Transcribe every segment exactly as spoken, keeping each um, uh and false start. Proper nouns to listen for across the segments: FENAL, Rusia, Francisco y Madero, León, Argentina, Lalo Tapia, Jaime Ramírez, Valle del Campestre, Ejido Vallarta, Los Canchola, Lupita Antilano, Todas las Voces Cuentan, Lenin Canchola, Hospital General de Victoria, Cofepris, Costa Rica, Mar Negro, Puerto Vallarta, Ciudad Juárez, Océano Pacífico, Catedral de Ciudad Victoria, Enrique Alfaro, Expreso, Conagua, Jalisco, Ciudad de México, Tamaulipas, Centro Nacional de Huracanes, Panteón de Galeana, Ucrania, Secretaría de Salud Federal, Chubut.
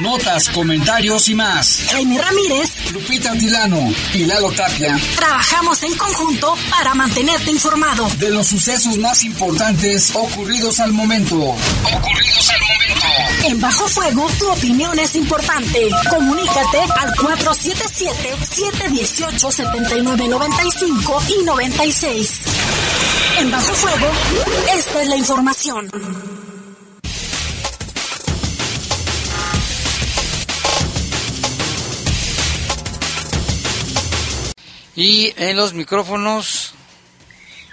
Notas, comentarios y más. Jaime Ramírez, Lupita Antilano y Lalo Tapia. Trabajamos en conjunto para mantenerte informado de los sucesos más importantes ocurridos al momento. Ocurridos al momento. En Bajo Fuego, tu opinión es importante. Comunícate al cuatro siete siete, siete uno ocho, siete nueve nueve cinco y noventa y seis. En Bajo Fuego, esta es la información. Y en los micrófonos,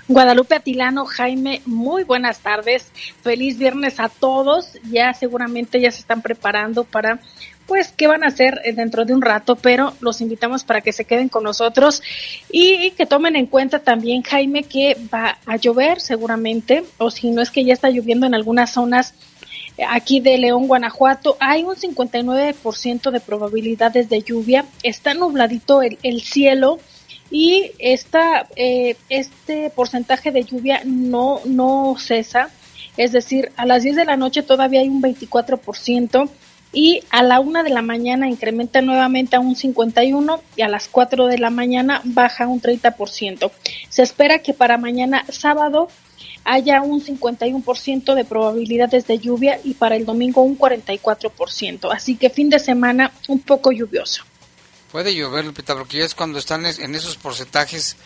Guadalupe Atilano. Jaime, muy buenas tardes. Feliz viernes a todos. Ya seguramente ya se están preparando para, pues, qué van a hacer dentro de un rato, pero los invitamos para que se queden con nosotros y, y que tomen en cuenta también, Jaime, que va a llover seguramente, o si no es que ya está lloviendo en algunas zonas aquí de León, Guanajuato. Hay un cincuenta y nueve por ciento de probabilidades de lluvia. Está nubladito el, el cielo. Y esta, eh, este porcentaje de lluvia no, no cesa, es decir, a las diez de la noche todavía hay un veinticuatro por ciento y a la una de la mañana incrementa nuevamente a un cincuenta y uno por ciento y a las cuatro de la mañana baja un treinta por ciento. Se espera que para mañana sábado haya un cincuenta y uno por ciento de probabilidades de lluvia y para el domingo un cuarenta y cuatro por ciento. Así que fin de semana un poco lluvioso. Puede llover, Lupita, porque ya es cuando están en esos porcentajes,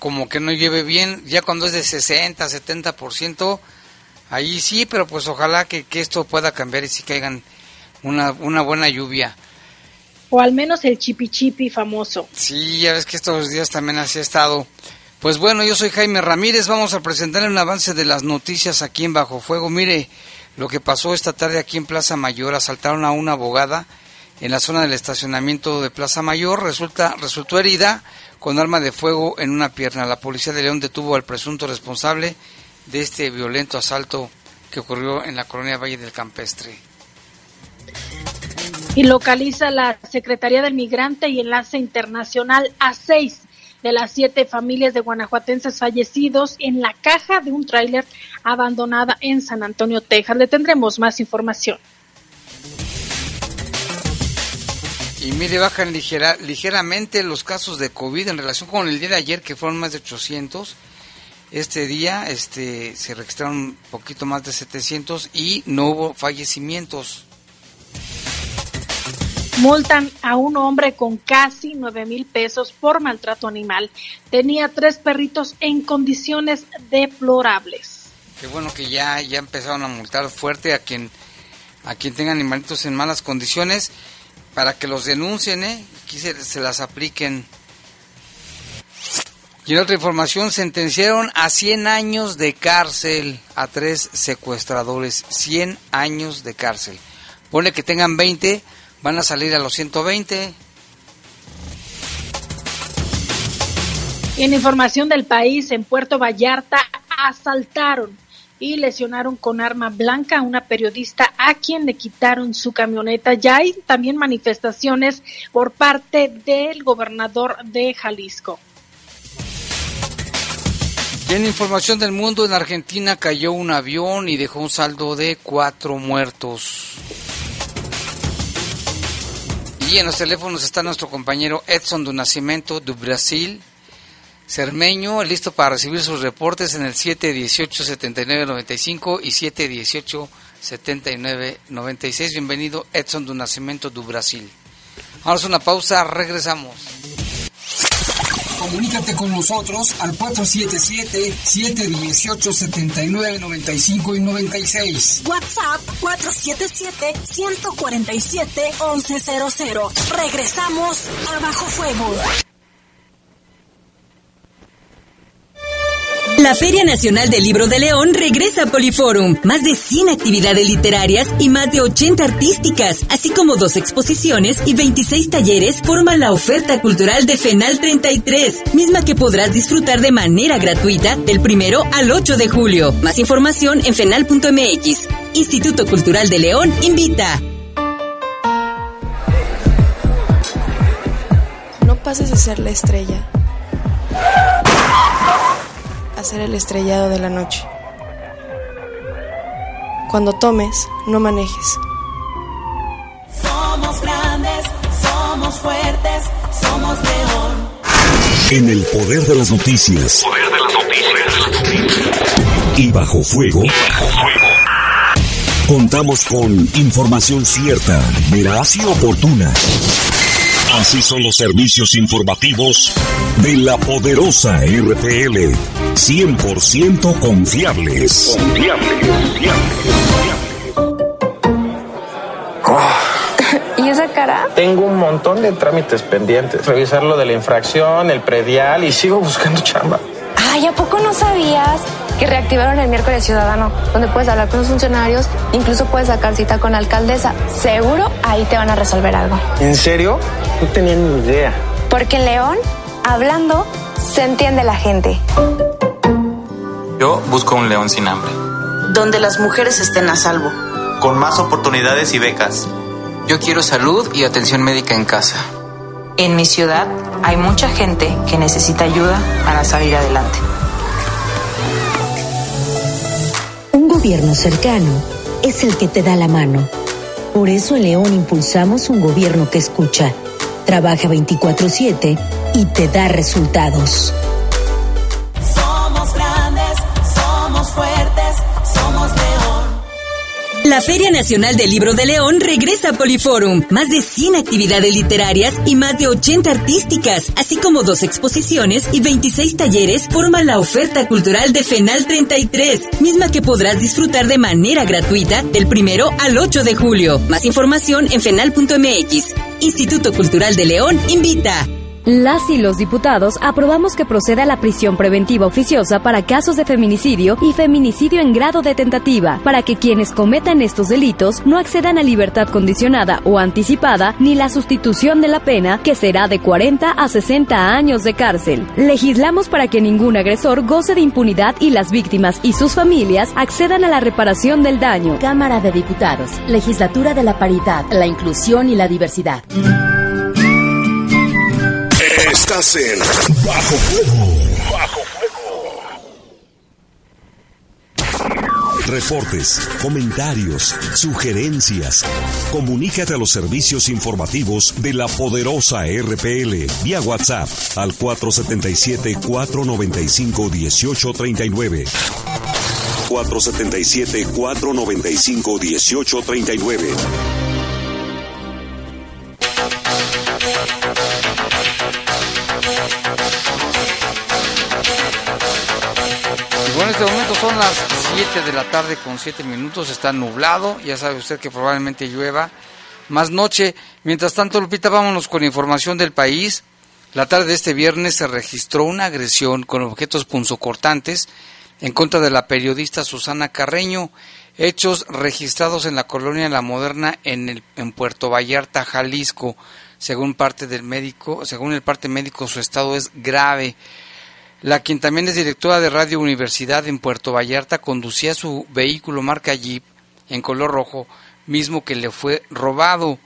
como que no llueve bien. Ya cuando es de sesenta, setenta por ciento, ahí sí, pero pues ojalá que, que esto pueda cambiar y si caigan una, una buena lluvia. O al menos el chipichipi famoso. Sí, ya ves que estos días también así ha estado. Pues bueno, yo soy Jaime Ramírez, vamos a presentarle un avance de las noticias aquí en Bajo Fuego. Mire, lo que pasó esta tarde aquí en Plaza Mayor, asaltaron a una abogada en la zona del estacionamiento de Plaza Mayor, resulta, resultó herida con arma de fuego en una pierna. La policía de León detuvo al presunto responsable de este violento asalto que ocurrió en la colonia Valle del Campestre. Y localiza la Secretaría del Migrante y Enlace Internacional a seis de las siete familias de guanajuatenses fallecidos en la caja de un tráiler abandonada en San Antonio, Texas. Le tendremos más información. Y mire, bajan ligera, ligeramente los casos de COVID en relación con el día de ayer, que fueron más de ochocientos. Este día este, se registraron un poquito más de setecientos y no hubo fallecimientos. Multan a un hombre con casi nueve mil pesos por maltrato animal. Tenía tres perritos en condiciones deplorables. Qué bueno que ya, ya empezaron a multar fuerte a quien, a quien tenga animalitos en malas condiciones, para que los denuncien, ¿eh? Aquí se, se las apliquen. Y en otra información, sentenciaron a cien años de cárcel a tres secuestradores. cien años de cárcel. Ponle que tengan veinte, van a salir a los ciento veinte. Y en información del país, en Puerto Vallarta asaltaron y lesionaron con arma blanca a una periodista a quien le quitaron su camioneta. Ya hay también manifestaciones por parte del gobernador de Jalisco. Y en información del mundo, en Argentina cayó un avión y dejó un saldo de cuatro muertos. Y en los teléfonos está nuestro compañero Edson do Nascimento, de Brasil. Cermeño, listo para recibir sus reportes en el siete dieciocho, setenta y nueve noventa y cinco y siete dieciocho, setenta y nueve noventa y seis. Bienvenido, Edson do Nascimento, do Brasil. Vamos a una pausa, regresamos. Comunícate con nosotros al cuatro siete siete, siete uno ocho, siete nueve nueve cinco y noventa y seis. WhatsApp cuatro siete siete, uno cuatro siete, once cero cero. Regresamos a Bajo Fuego. La Feria Nacional del Libro de León regresa a Poliforum. Más de cien actividades literarias y más de ochenta artísticas, así como dos exposiciones y veintiséis talleres forman la oferta cultural de FENAL treinta y tres, misma que podrás disfrutar de manera gratuita del primero al ocho de julio. Más información en fenal punto m x. Instituto Cultural de León invita. No pases a ser la estrella, hacer el estrellado de la noche. Cuando tomes, no manejes. fuertes, somos León. En el poder de las noticias. Poder de las noticias. Y bajo fuego. Y bajo fuego. Contamos con información cierta, veraz y oportuna. Así son los servicios informativos de la poderosa R T L. cien por ciento confiables. Confiables, confiables, confiables. Oh. ¿Y esa cara? Tengo un montón de trámites pendientes. Revisar lo de la infracción, el predial y sigo buscando chamba. Ay, ¿a poco no sabías que reactivaron el miércoles ciudadano? Donde puedes hablar con los funcionarios, incluso puedes sacar cita con la alcaldesa. Seguro ahí te van a resolver algo. ¿En serio? No tenía ni idea. Porque en León, hablando, se entiende la gente. Yo busco un León sin hambre. Donde las mujeres estén a salvo. Con más oportunidades y becas. Yo quiero salud y atención médica en casa. En mi ciudad hay mucha gente que necesita ayuda para salir adelante. Un gobierno cercano es el que te da la mano. Por eso en León impulsamos un gobierno que escucha, trabaja veinticuatro siete y te da resultados. Somos grandes, somos fuertes, somos León. La Feria Nacional del Libro de León regresa a Poliforum. Más de cien actividades literarias y más de ochenta artísticas, así como dos exposiciones y veintiséis talleres forman la oferta cultural de FENAL treinta y tres, misma que podrás disfrutar de manera gratuita del primero al ocho de julio. Más información en fenal punto m x. Instituto Cultural de León invita. Las y los diputados aprobamos que proceda la prisión preventiva oficiosa para casos de feminicidio y feminicidio en grado de tentativa, para que quienes cometan estos delitos no accedan a libertad condicionada o anticipada ni la sustitución de la pena, que será de cuarenta a sesenta años de cárcel. Legislamos para que ningún agresor goce de impunidad y las víctimas y sus familias accedan a la reparación del daño. Cámara de Diputados, Legislatura de la Paridad, la Inclusión y la Diversidad. Estás en Bajo Fuego. Bajo Fuego. Reportes, comentarios, sugerencias. Comunícate a los servicios informativos de la poderosa R P L vía WhatsApp al cuatro siete siete, cuatro nueve cinco, uno ocho tres nueve. cuatro siete siete, cuatro nueve cinco, uno ocho tres nueve. Son las siete de la tarde con siete minutos, está nublado, ya sabe usted que probablemente llueva más noche. Mientras tanto, Lupita, vámonos con información del país. La tarde de este viernes se registró una agresión con objetos punzocortantes en contra de la periodista Susana Carreño, hechos registrados en la colonia La Moderna en, el, en Puerto Vallarta, Jalisco. Según parte del médico, según el parte médico, su estado es grave. La quien también es directora de Radio Universidad en Puerto Vallarta conducía su vehículo marca Jeep en color rojo, mismo que le fue robado.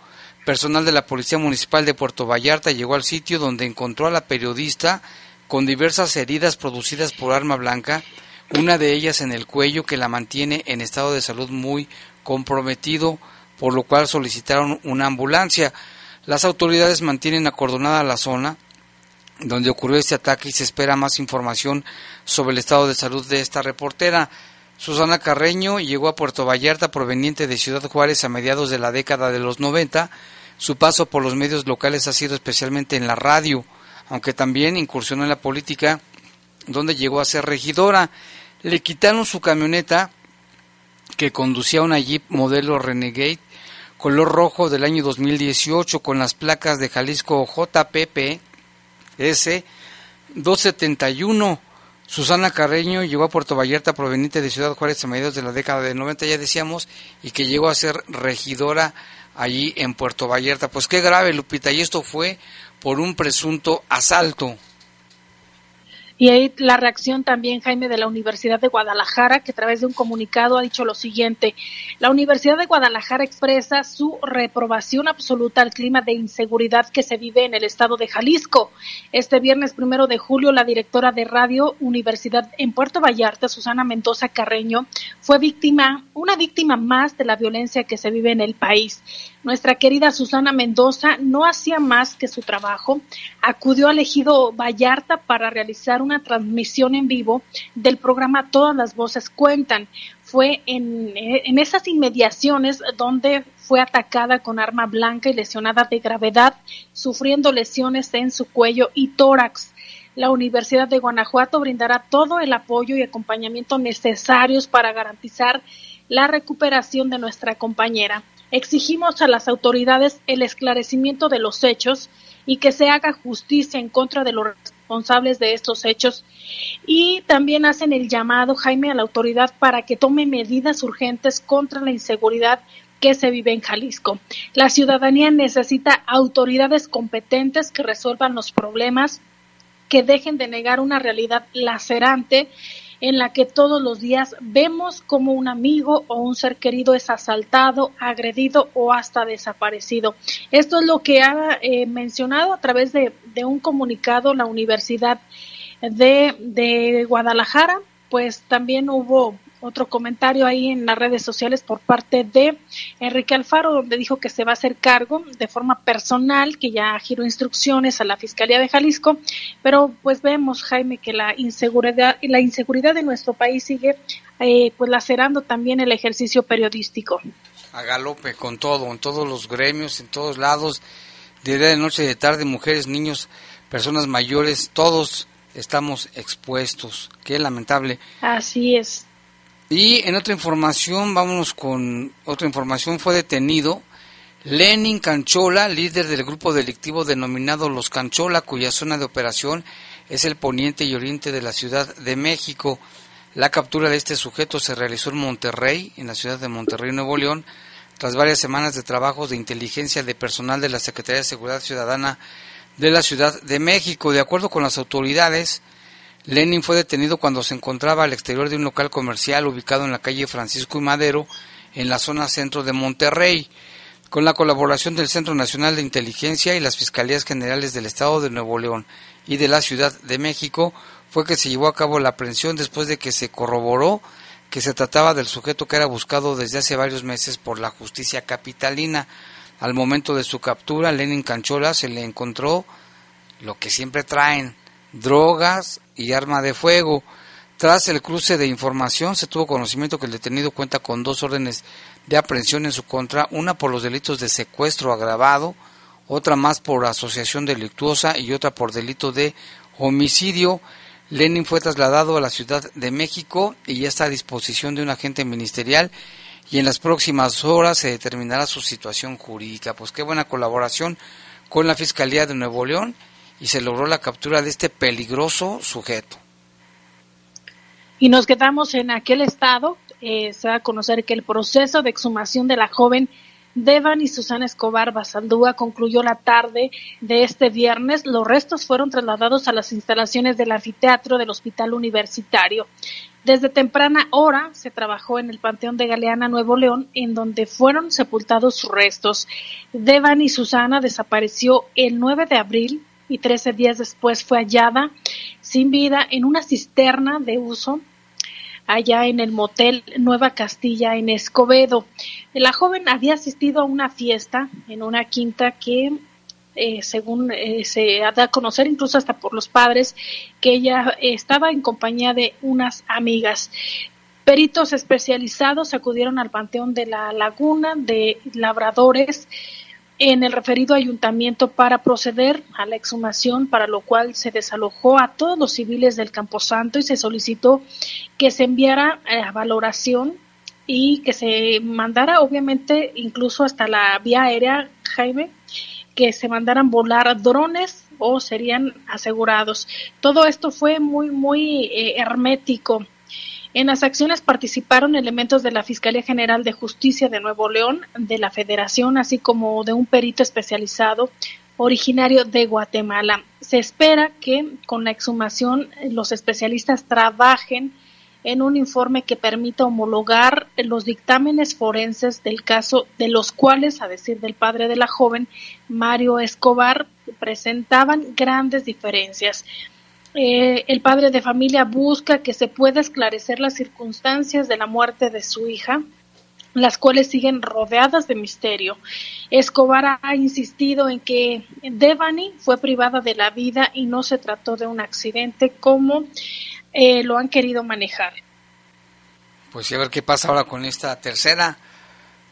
Personal de la Policía Municipal de Puerto Vallarta llegó al sitio, donde encontró a la periodista con diversas heridas producidas por arma blanca, una de ellas en el cuello que la mantiene en estado de salud muy comprometido, por lo cual solicitaron una ambulancia. Las autoridades mantienen acordonada la zona donde ocurrió este ataque y se espera más información sobre el estado de salud de esta reportera. Susana Carreño llegó a Puerto Vallarta proveniente de Ciudad Juárez a mediados de la década de los noventa. Su paso por los medios locales ha sido especialmente en la radio, aunque también incursionó en la política, donde llegó a ser regidora. Le quitaron su camioneta, que conducía una Jeep modelo Renegade color rojo del año dos mil dieciocho con las placas de Jalisco J P P S doscientos setenta y uno. Susana Carreño llegó a Puerto Vallarta proveniente de Ciudad Juárez a mediados de la década de noventa, ya decíamos, y que llegó a ser regidora allí en Puerto Vallarta. Pues qué grave, Lupita, y esto fue por un presunto asalto. Y ahí la reacción también, Jaime, de la Universidad de Guadalajara, que a través de un comunicado ha dicho lo siguiente. La Universidad de Guadalajara expresa su reprobación absoluta al clima de inseguridad que se vive en el estado de Jalisco. Este viernes primero de julio, la directora de Radio Universidad en Puerto Vallarta, Susana Mendoza Carreño, fue víctima, una víctima más de la violencia que se vive en el país. nuestra querida Susana Mendoza no hacía más que su trabajo. Acudió al ejido Vallarta para realizar una transmisión en vivo del programa Todas las Voces Cuentan. Fue en, en esas inmediaciones donde fue atacada con arma blanca y lesionada de gravedad, sufriendo lesiones en su cuello y tórax. La Universidad de Guanajuato brindará todo el apoyo y acompañamiento necesarios para garantizar la recuperación de nuestra compañera. Exigimos a las autoridades el esclarecimiento de los hechos y que se haga justicia en contra de los responsables de estos hechos, y también hacen el llamado, Jaime, a la autoridad para que tome medidas urgentes contra la inseguridad que se vive en Jalisco. La ciudadanía necesita autoridades competentes que resuelvan los problemas, que dejen de negar una realidad lacerante en la que todos los días vemos como un amigo o un ser querido es asaltado, agredido o hasta desaparecido. Esto es lo que ha eh, mencionado a través de, de un comunicado la Universidad de, de Guadalajara. Pues también hubo otro comentario ahí en las redes sociales por parte de Enrique Alfaro, donde dijo que se va a hacer cargo de forma personal, que ya giró instrucciones a la Fiscalía de Jalisco, pero pues vemos, Jaime, que la inseguridad la inseguridad de nuestro país sigue eh, pues lacerando también el ejercicio periodístico. A galope con todo, en todos los gremios, en todos lados, de día, de noche, de tarde, mujeres, niños, personas mayores, todos estamos expuestos. Qué lamentable. Así es. Y en otra información, vámonos con otra información, fue detenido Lenin Canchola, líder del grupo delictivo denominado Los Canchola, cuya zona de operación es el poniente y oriente de la Ciudad de México. La captura de este sujeto se realizó en Monterrey, en la ciudad de Monterrey, Nuevo León, tras varias semanas de trabajos de inteligencia de personal de la Secretaría de Seguridad Ciudadana de la Ciudad de México. De acuerdo con las autoridades, Lenin fue detenido cuando se encontraba al exterior de un local comercial ubicado en la calle Francisco y Madero, en la zona centro de Monterrey. Con la colaboración del Centro Nacional de Inteligencia y las Fiscalías Generales del Estado de Nuevo León y de la Ciudad de México, fue que se llevó a cabo la aprehensión después de que se corroboró que se trataba del sujeto que era buscado desde hace varios meses por la justicia capitalina. Al momento de su captura, Lenin Canchola se le encontró lo que siempre traen, drogas y arma de fuego. Tras el cruce de información, se tuvo conocimiento que el detenido cuenta con dos órdenes de aprehensión en su contra, una por los delitos de secuestro agravado, otra más por asociación delictuosa y otra por delito de homicidio. Lenin fue trasladado a la Ciudad de México y ya está a disposición de un agente ministerial, y en las próximas horas se determinará su situación jurídica. Pues qué buena colaboración con la Fiscalía de Nuevo León, y se logró la captura de este peligroso sujeto. Y nos quedamos en aquel estado. Eh, se va a conocer que el proceso de exhumación de la joven Devan y Susana Escobar Basaldúa concluyó la tarde de este viernes. Los restos fueron trasladados a las instalaciones del anfiteatro del Hospital Universitario. Desde temprana hora se trabajó en el Panteón de Galeana, Nuevo León, en donde fueron sepultados sus restos. Devan y Susana desapareció el nueve de abril y trece días después fue hallada sin vida en una cisterna de uso allá en el motel Nueva Castilla en Escobedo. La joven había asistido a una fiesta en una quinta que, eh, según eh, se da a conocer incluso hasta por los padres, que ella estaba en compañía de unas amigas. Peritos especializados acudieron al Panteón de la Laguna de Labradores en el referido ayuntamiento para proceder a la exhumación, para lo cual se desalojó a todos los civiles del Camposanto y se solicitó que se enviara a valoración y que se mandara, obviamente, incluso hasta la vía aérea, Jaime, que se mandaran volar drones o serían asegurados. Todo esto fue muy, muy eh, hermético. En las acciones participaron elementos de la Fiscalía General de Justicia de Nuevo León, de la Federación, así como de un perito especializado originario de Guatemala. Se espera que con la exhumación los especialistas trabajen en un informe que permita homologar los dictámenes forenses del caso, de los cuales, a decir del padre de la joven, Mario Escobar, presentaban grandes diferencias. Eh, el padre de familia busca que se pueda esclarecer las circunstancias de la muerte de su hija, las cuales siguen rodeadas de misterio. Escobar ha insistido en que Devani fue privada de la vida y no se trató de un accidente como eh, lo han querido manejar. Pues a ver qué pasa ahora con esta tercera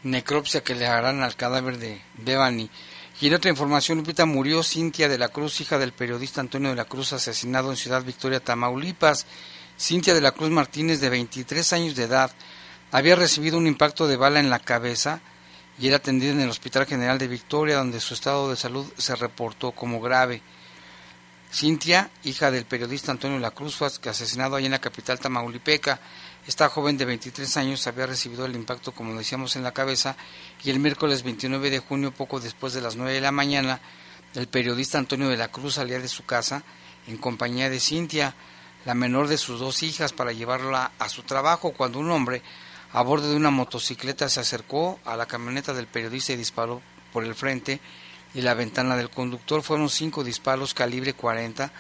necropsia que le harán al cadáver de Devani. Y en otra información, Lupita, murió Cintia de la Cruz, hija del periodista Antonio de la Cruz, asesinado en Ciudad Victoria, Tamaulipas. Cintia de la Cruz Martínez, de veintitrés años de edad, había recibido un impacto de bala en la cabeza y era atendida en el Hospital General de Victoria, donde su estado de salud se reportó como grave. Cintia, hija del periodista Antonio de la Cruz, fue asesinado ahí en la capital tamaulipeca. Esta joven de veintitrés años había recibido el impacto, como decíamos, en la cabeza, y el miércoles veintinueve de junio, poco después de las nueve de la mañana, el periodista Antonio de la Cruz salía de su casa en compañía de Cintia, la menor de sus dos hijas, para llevarla a su trabajo, cuando un hombre a bordo de una motocicleta se acercó a la camioneta del periodista y disparó por el frente y la ventana del conductor. Fueron cinco disparos calibre cuarenta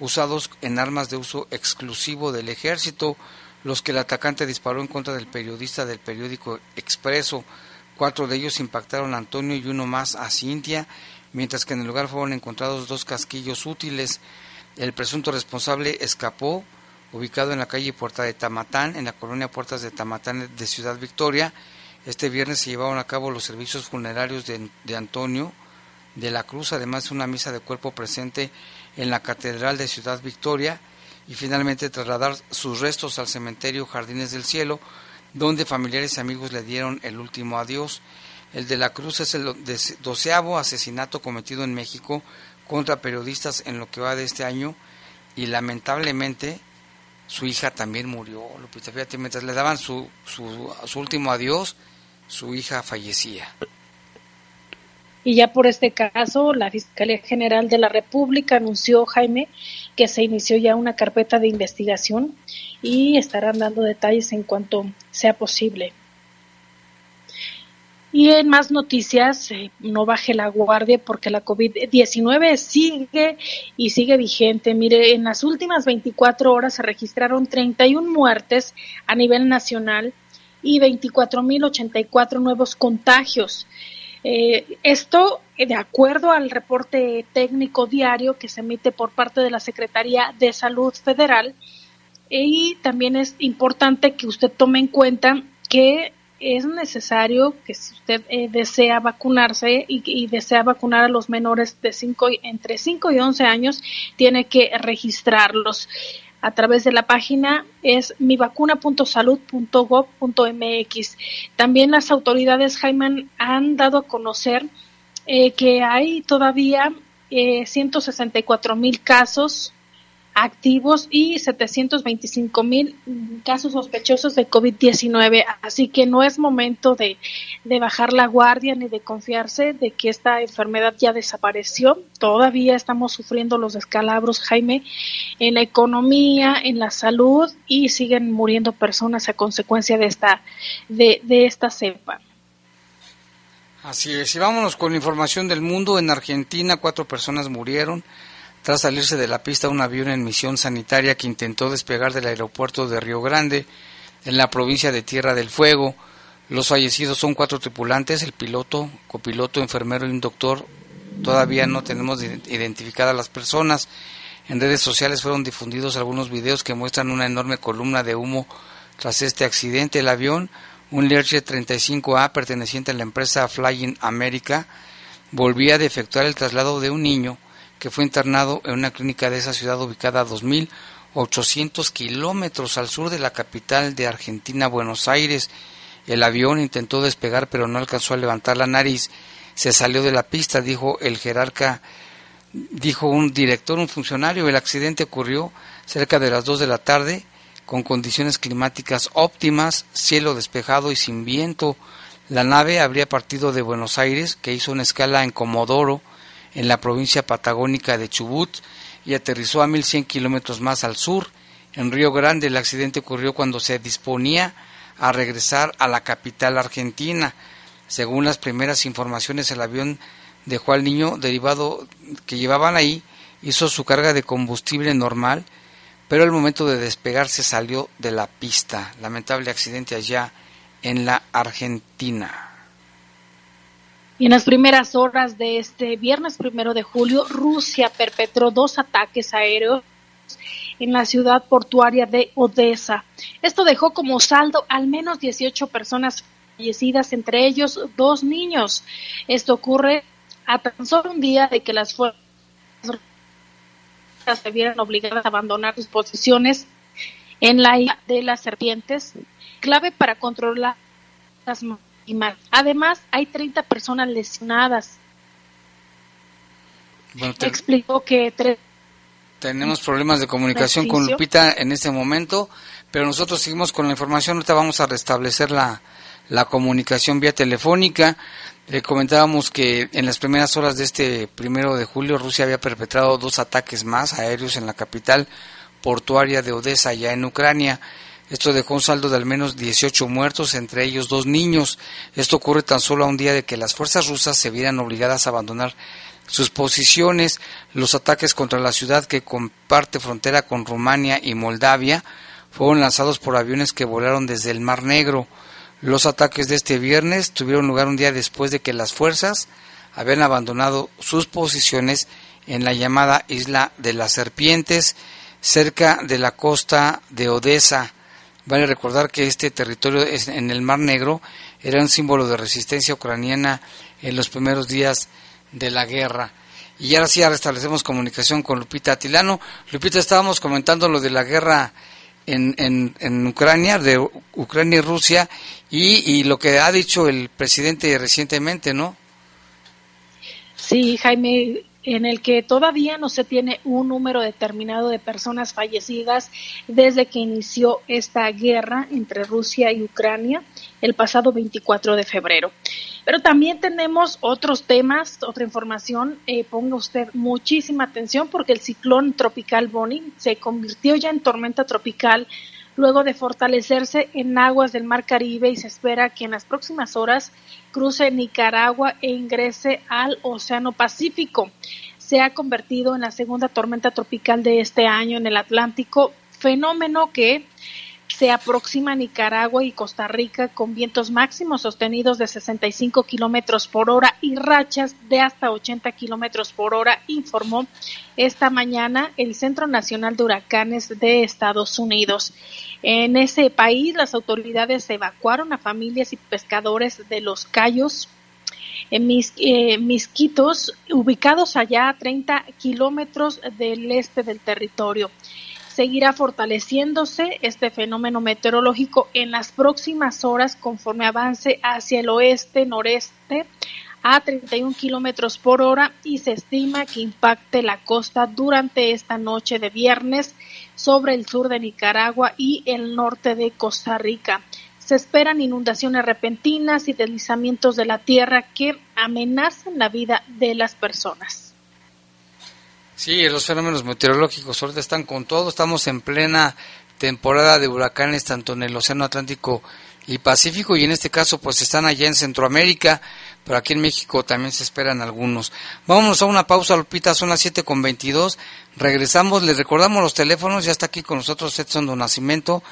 usados en armas de uso exclusivo del ejército, los que el atacante disparó en contra del periodista del periódico Expreso. Cuatro de ellos impactaron a Antonio y uno más a Cintia, mientras que en el lugar fueron encontrados dos casquillos útiles. El presunto responsable escapó, ubicado en la calle Puerta de Tamatán, en la colonia Puertas de Tamatán de Ciudad Victoria. Este viernes se llevaron a cabo los servicios funerarios de, de Antonio de la Cruz, además de una misa de cuerpo presente en la Catedral de Ciudad Victoria, y finalmente trasladar sus restos al cementerio Jardines del Cielo, donde familiares y amigos le dieron el último adiós. El de la Cruz es el doceavo asesinato cometido en México contra periodistas en lo que va de este año, y lamentablemente su hija también murió. Lupita, fíjate, mientras le daban su, su, su último adiós, su hija fallecía. Y ya por este caso, la Fiscalía General de la República anunció, Jaime, que se inició ya una carpeta de investigación y estarán dando detalles en cuanto sea posible. Y en más noticias, eh, no baje la guardia porque la COVID diecinueve sigue y sigue vigente. Mire, en las últimas veinticuatro horas se registraron treinta y una muertes a nivel nacional y veinticuatro mil ochenta y cuatro nuevos contagios. Eh, esto de acuerdo al reporte técnico diario que se emite por parte de la Secretaría de Salud Federal, y también es importante que usted tome en cuenta que es necesario que si usted eh, desea vacunarse y, y desea vacunar a los menores de cinco, entre cinco y once años, tiene que registrarlos a través de la página, es mi vacuna punto salud punto gob punto mx. También las autoridades, Jaime, han dado a conocer eh, que hay todavía eh, ciento sesenta y cuatro mil casos activos y setecientos veinticinco mil casos sospechosos de COVID diecinueve, así que no es momento de, de bajar la guardia ni de confiarse de que esta enfermedad ya desapareció. Todavía estamos sufriendo los descalabros, Jaime, en la economía, en la salud, y siguen muriendo personas a consecuencia de esta de, de esta cepa. Así es, y vámonos con información del mundo. En Argentina, cuatro personas murieron tras salirse de la pista un avión en misión sanitaria que intentó despegar del aeropuerto de Río Grande, en la provincia de Tierra del Fuego. Los fallecidos son cuatro tripulantes, el piloto, copiloto, enfermero y un doctor. Todavía no tenemos identificadas las personas. En redes sociales fueron difundidos algunos videos que muestran una enorme columna de humo tras este accidente. El avión, un Learjet treinta y cinco A perteneciente a la empresa Flying America, volvía de efectuar el traslado de un niño que fue internado en una clínica de esa ciudad ubicada a dos mil ochocientos kilómetros al sur de la capital de Argentina, Buenos Aires. El avión intentó despegar, pero no alcanzó a levantar la nariz. Se salió de la pista, dijo el jerarca, dijo un director, un funcionario. El accidente ocurrió cerca de las dos de la tarde, con condiciones climáticas óptimas, cielo despejado y sin viento. La nave habría partido de Buenos Aires, que hizo una escala en Comodoro, en la provincia patagónica de Chubut, y aterrizó a mil cien kilómetros más al sur, en Río Grande. El accidente ocurrió cuando se disponía a regresar a la capital argentina. Según las primeras informaciones, el avión dejó al niño derivado que llevaban ahí, hizo su carga de combustible normal, pero al momento de despegar se salió de la pista. Lamentable accidente allá en la Argentina. En las primeras horas de este viernes primero de julio, Rusia perpetró dos ataques aéreos en la ciudad portuaria de Odessa. Esto dejó como saldo al menos dieciocho personas fallecidas, entre ellos dos niños. Esto ocurre a tan solo un día de que las fuerzas se vieran obligadas a abandonar sus posiciones en la isla de las serpientes, clave para controlar las manos. Además, hay treinta personas lesionadas. Bueno, te... Explicó que tres... Tenemos problemas de comunicación con Lupita en este momento, pero nosotros seguimos con la información. Ahorita vamos a restablecer la, la comunicación vía telefónica. Le comentábamos que en las primeras horas de este primero de julio, Rusia había perpetrado dos ataques más aéreos en la capital portuaria de Odessa, ya en Ucrania. Esto dejó un saldo de al menos dieciocho muertos, entre ellos dos niños. Esto ocurre tan solo a un día de que las fuerzas rusas se vieran obligadas a abandonar sus posiciones. Los ataques contra la ciudad, que comparte frontera con Rumania y Moldavia, fueron lanzados por aviones que volaron desde el Mar Negro. Los ataques de este viernes tuvieron lugar un día después de que las fuerzas habían abandonado sus posiciones en la llamada Isla de las Serpientes, cerca de la costa de Odessa. Vale recordar que este territorio en el Mar Negro era un símbolo de resistencia ucraniana en los primeros días de la guerra. Y ahora sí restablecemos comunicación con Lupita Antilano. Lupita, estábamos comentando lo de la guerra en, en, en Ucrania, de Ucrania y Rusia, y, y lo que ha dicho el presidente recientemente, ¿no? Sí, Jaime, en el que todavía no se tiene un número determinado de personas fallecidas desde que inició esta guerra entre Rusia y Ucrania el pasado veinticuatro de febrero. Pero también tenemos otros temas, otra información. Eh, ponga usted muchísima atención porque el ciclón tropical Bonnie se convirtió ya en tormenta tropical luego de fortalecerse en aguas del Mar Caribe y se espera que en las próximas horas cruce Nicaragua e ingrese al Océano Pacífico. Se ha convertido en la segunda tormenta tropical de este año en el Atlántico, fenómeno que se aproxima a Nicaragua y Costa Rica con vientos máximos sostenidos de sesenta y cinco kilómetros por hora y rachas de hasta ochenta kilómetros por hora, informó esta mañana el Centro Nacional de Huracanes de Estados Unidos. En ese país, las autoridades evacuaron a familias y pescadores de Los Cayos, en mis, eh, Misquitos, ubicados allá a treinta kilómetros del este del territorio. Seguirá fortaleciéndose este fenómeno meteorológico en las próximas horas conforme avance hacia el oeste, noreste, a treinta y uno kilómetros por hora y se estima que impacte la costa durante esta noche de viernes sobre el sur de Nicaragua y el norte de Costa Rica. Se esperan inundaciones repentinas y deslizamientos de la tierra que amenazan la vida de las personas. Sí, los fenómenos meteorológicos ahorita están con todo. Estamos en plena temporada de huracanes tanto en el Océano Atlántico y Pacífico, y en este caso pues están allá en Centroamérica, pero aquí en México también se esperan algunos. Vámonos a una pausa, Lupita, son las siete con veintidós. Regresamos, les recordamos los teléfonos. Ya está aquí con nosotros Edson Donacimento.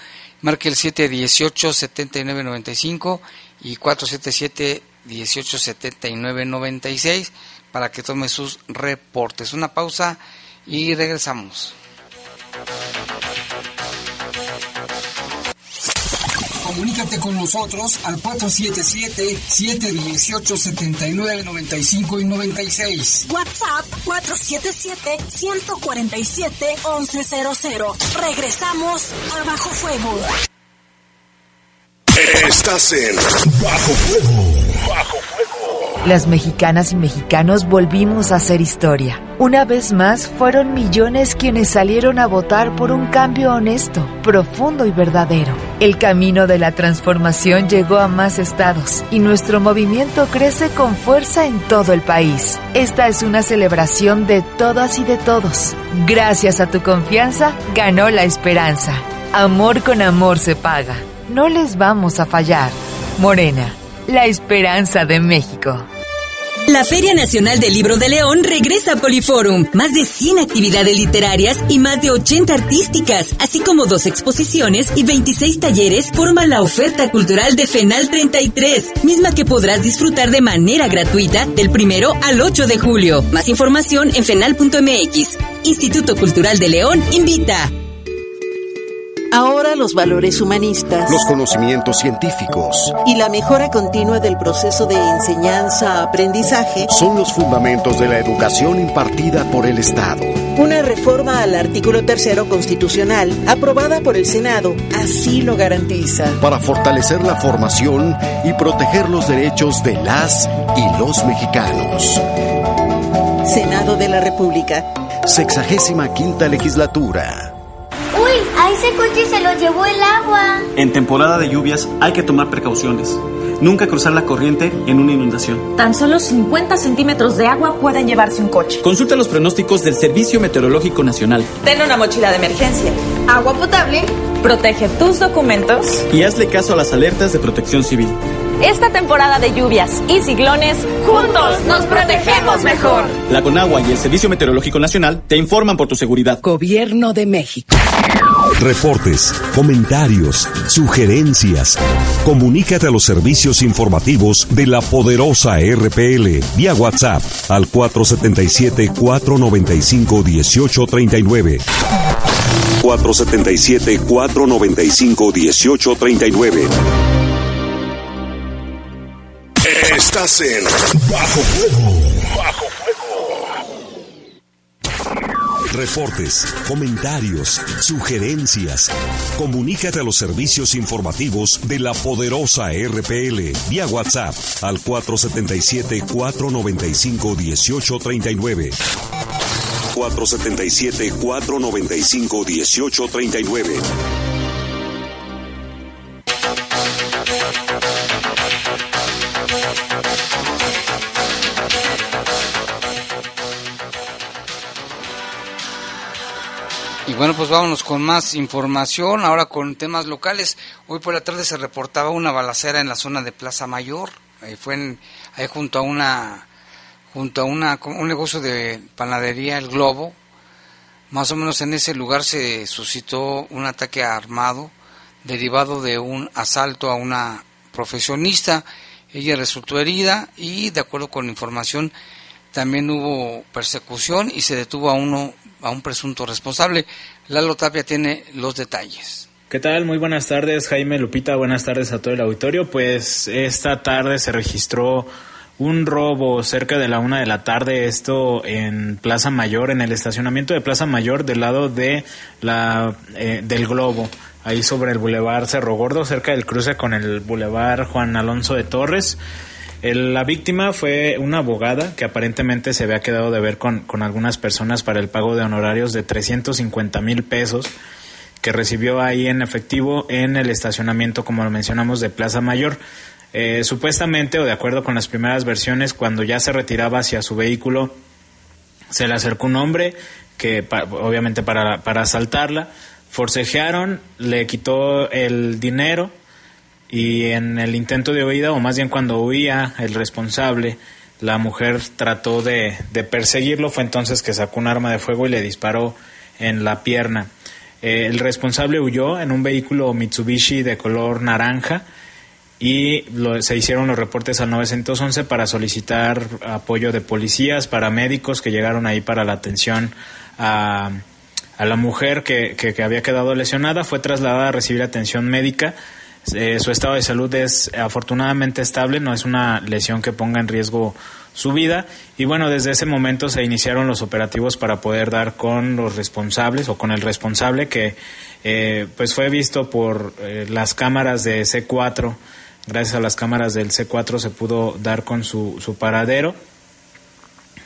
Marque el siete dieciocho, setenta y nueve noventa y cinco y cuatro siete siete, dieciocho setenta y nueve noventa y seis para que tome sus reportes. Una pausa y regresamos. Comunícate con nosotros al cuatro siete siete, siete uno ocho, siete nueve nueve cinco y noventa y seis. WhatsApp cuatro siete siete, uno cuatro siete, once cero cero. Regresamos a Bajo Fuego. Estás en Bajo Fuego. Bajo Fuego. Las mexicanas y mexicanos volvimos a hacer historia. Una vez más fueron millones quienes salieron a votar por un cambio honesto, profundo y verdadero. El camino de la transformación llegó a más estados y nuestro movimiento crece con fuerza en todo el país. Esta es una celebración de todas y de todos. Gracias a tu confianza, ganó la esperanza. Amor con amor se paga. No les vamos a fallar. Morena, la esperanza de México. La Feria Nacional del Libro de León regresa a Poliforum. Más de cien actividades literarias y más de ochenta artísticas, así como dos exposiciones y veintiséis talleres forman la oferta cultural de FENAL treinta y tres, misma que podrás disfrutar de manera gratuita del primero al ocho de julio. Más información en fenal punto m x. Instituto Cultural de León invita. Ahora los valores humanistas, los conocimientos científicos y la mejora continua del proceso de enseñanza-aprendizaje son los fundamentos de la educación impartida por el Estado. Una reforma al artículo tercero constitucional, aprobada por el Senado, así lo garantiza. Para fortalecer la formación y proteger los derechos de las y los mexicanos. Senado de la República. Sexagésima quinta legislatura. ¡Uy! A ese coche se lo llevó el agua. En temporada de lluvias hay que tomar precauciones. Nunca cruzar la corriente en una inundación. Tan solo cincuenta centímetros de agua pueden llevarse un coche. Consulta los pronósticos del Servicio Meteorológico Nacional. Ten una mochila de emergencia. Agua potable. Protege tus documentos. Y hazle caso a las alertas de protección civil. Esta temporada de lluvias y ciclones, juntos nos protegemos mejor. La Conagua y el Servicio Meteorológico Nacional te informan por tu seguridad. Gobierno de México. Reportes, comentarios, sugerencias. Comunícate a los servicios informativos de la poderosa R P L vía WhatsApp al cuatro siete siete, cuatro nueve cinco, uno ocho tres nueve. cuatro siete siete, cuatro nueve cinco, uno ocho tres nueve. Estás en Bajo Fuego. Bajo Fuego. Reportes, comentarios, sugerencias. Comunícate a los servicios informativos de la poderosa R P L vía WhatsApp al cuatro siete siete, cuatro nueve cinco, uno ocho tres nueve. cuatro siete siete, cuatro nueve cinco, uno ocho tres nueve. Bueno, pues vámonos con más información, ahora con temas locales. Hoy por la tarde se reportaba una balacera en la zona de Plaza Mayor, ahí fue en, ahí junto a una junto a una un negocio de panadería El Globo. Más o menos en ese lugar se suscitó un ataque armado derivado de un asalto a una profesionista. Ella resultó herida y, de acuerdo con información, también hubo persecución y se detuvo a uno a un presunto responsable. Lalo Tapia tiene los detalles. ¿Qué tal? Muy buenas tardes, Jaime, Lupita, buenas tardes a todo el auditorio. Pues esta tarde se registró un robo cerca de la una de la tarde, esto en Plaza Mayor, en el estacionamiento de Plaza Mayor, del lado de la eh, del Globo, ahí sobre el bulevar Cerro Gordo, cerca del cruce con el bulevar Juan Alonso de Torres. La víctima fue una abogada que aparentemente se había quedado de ver con, con algunas personas para el pago de honorarios de trescientos cincuenta mil pesos que recibió ahí en efectivo en el estacionamiento, como lo mencionamos, de Plaza Mayor. Eh, supuestamente, o de acuerdo con las primeras versiones, cuando ya se retiraba hacia su vehículo, se le acercó un hombre que pa, obviamente para, para asaltarla, forcejearon, le quitó el dinero. Y en el intento de huida, o más bien cuando huía el responsable, la mujer trató de, de perseguirlo. Fue entonces que sacó un arma de fuego y le disparó en la pierna. Eh, el responsable huyó en un vehículo Mitsubishi de color naranja y lo, se hicieron los reportes al nueve once para solicitar apoyo de policías, paramédicos que llegaron ahí para la atención a, a la mujer que, que, que había quedado lesionada. Fue trasladada a recibir atención médica. Eh, su estado de salud es afortunadamente estable, no es una lesión que ponga en riesgo su vida. Y bueno, desde ese momento se iniciaron los operativos para poder dar con los responsables o con el responsable que eh, pues fue visto por eh, las cámaras de C cuatro. Gracias a las cámaras del C cuatro se pudo dar con su, su paradero.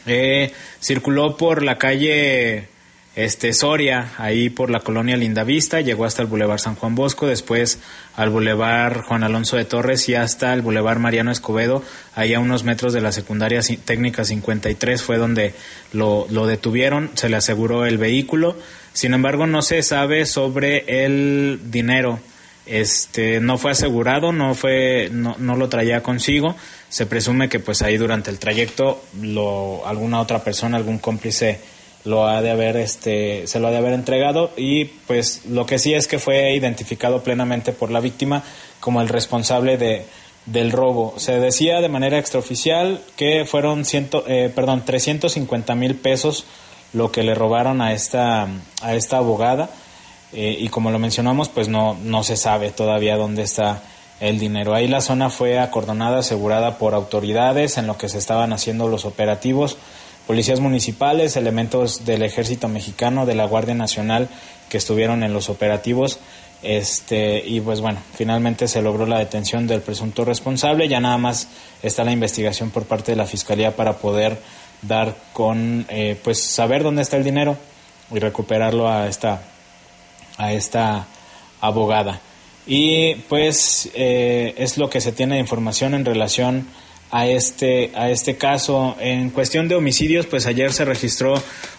Eh, circuló por la calle Este Soria, ahí por la colonia Lindavista, llegó hasta el bulevar San Juan Bosco, después al bulevar Juan Alonso de Torres y hasta el bulevar Mariano Escobedo, ahí a unos metros de la secundaria técnica cincuenta y tres fue donde lo, lo detuvieron, se le aseguró el vehículo. Sin embargo, no se sabe sobre el dinero Este, no fue asegurado, no fue, no, no lo traía consigo. Se presume que pues ahí durante el trayecto lo, alguna otra persona, algún cómplice lo ha de haber, este, se lo ha de haber entregado, y pues lo que sí es que fue identificado plenamente por la víctima como el responsable de del robo. Se decía de manera extraoficial que fueron ciento, eh, perdón, trescientos cincuenta mil pesos lo que le robaron a esta a esta abogada. Eh, y como lo mencionamos, pues no, no se sabe todavía dónde está el dinero. Ahí la zona fue acordonada, asegurada por autoridades, en lo que se estaban haciendo los operativos, policías municipales, elementos del Ejército Mexicano, de la Guardia Nacional que estuvieron en los operativos. Este, y pues bueno, finalmente se logró la detención del presunto responsable. Ya nada más está la investigación por parte de la Fiscalía para poder dar con, eh, pues saber dónde está el dinero y recuperarlo a esta a esta abogada. Y pues eh, es lo que se tiene de información en relación a este a este caso. En cuestión de homicidios, pues ayer se registró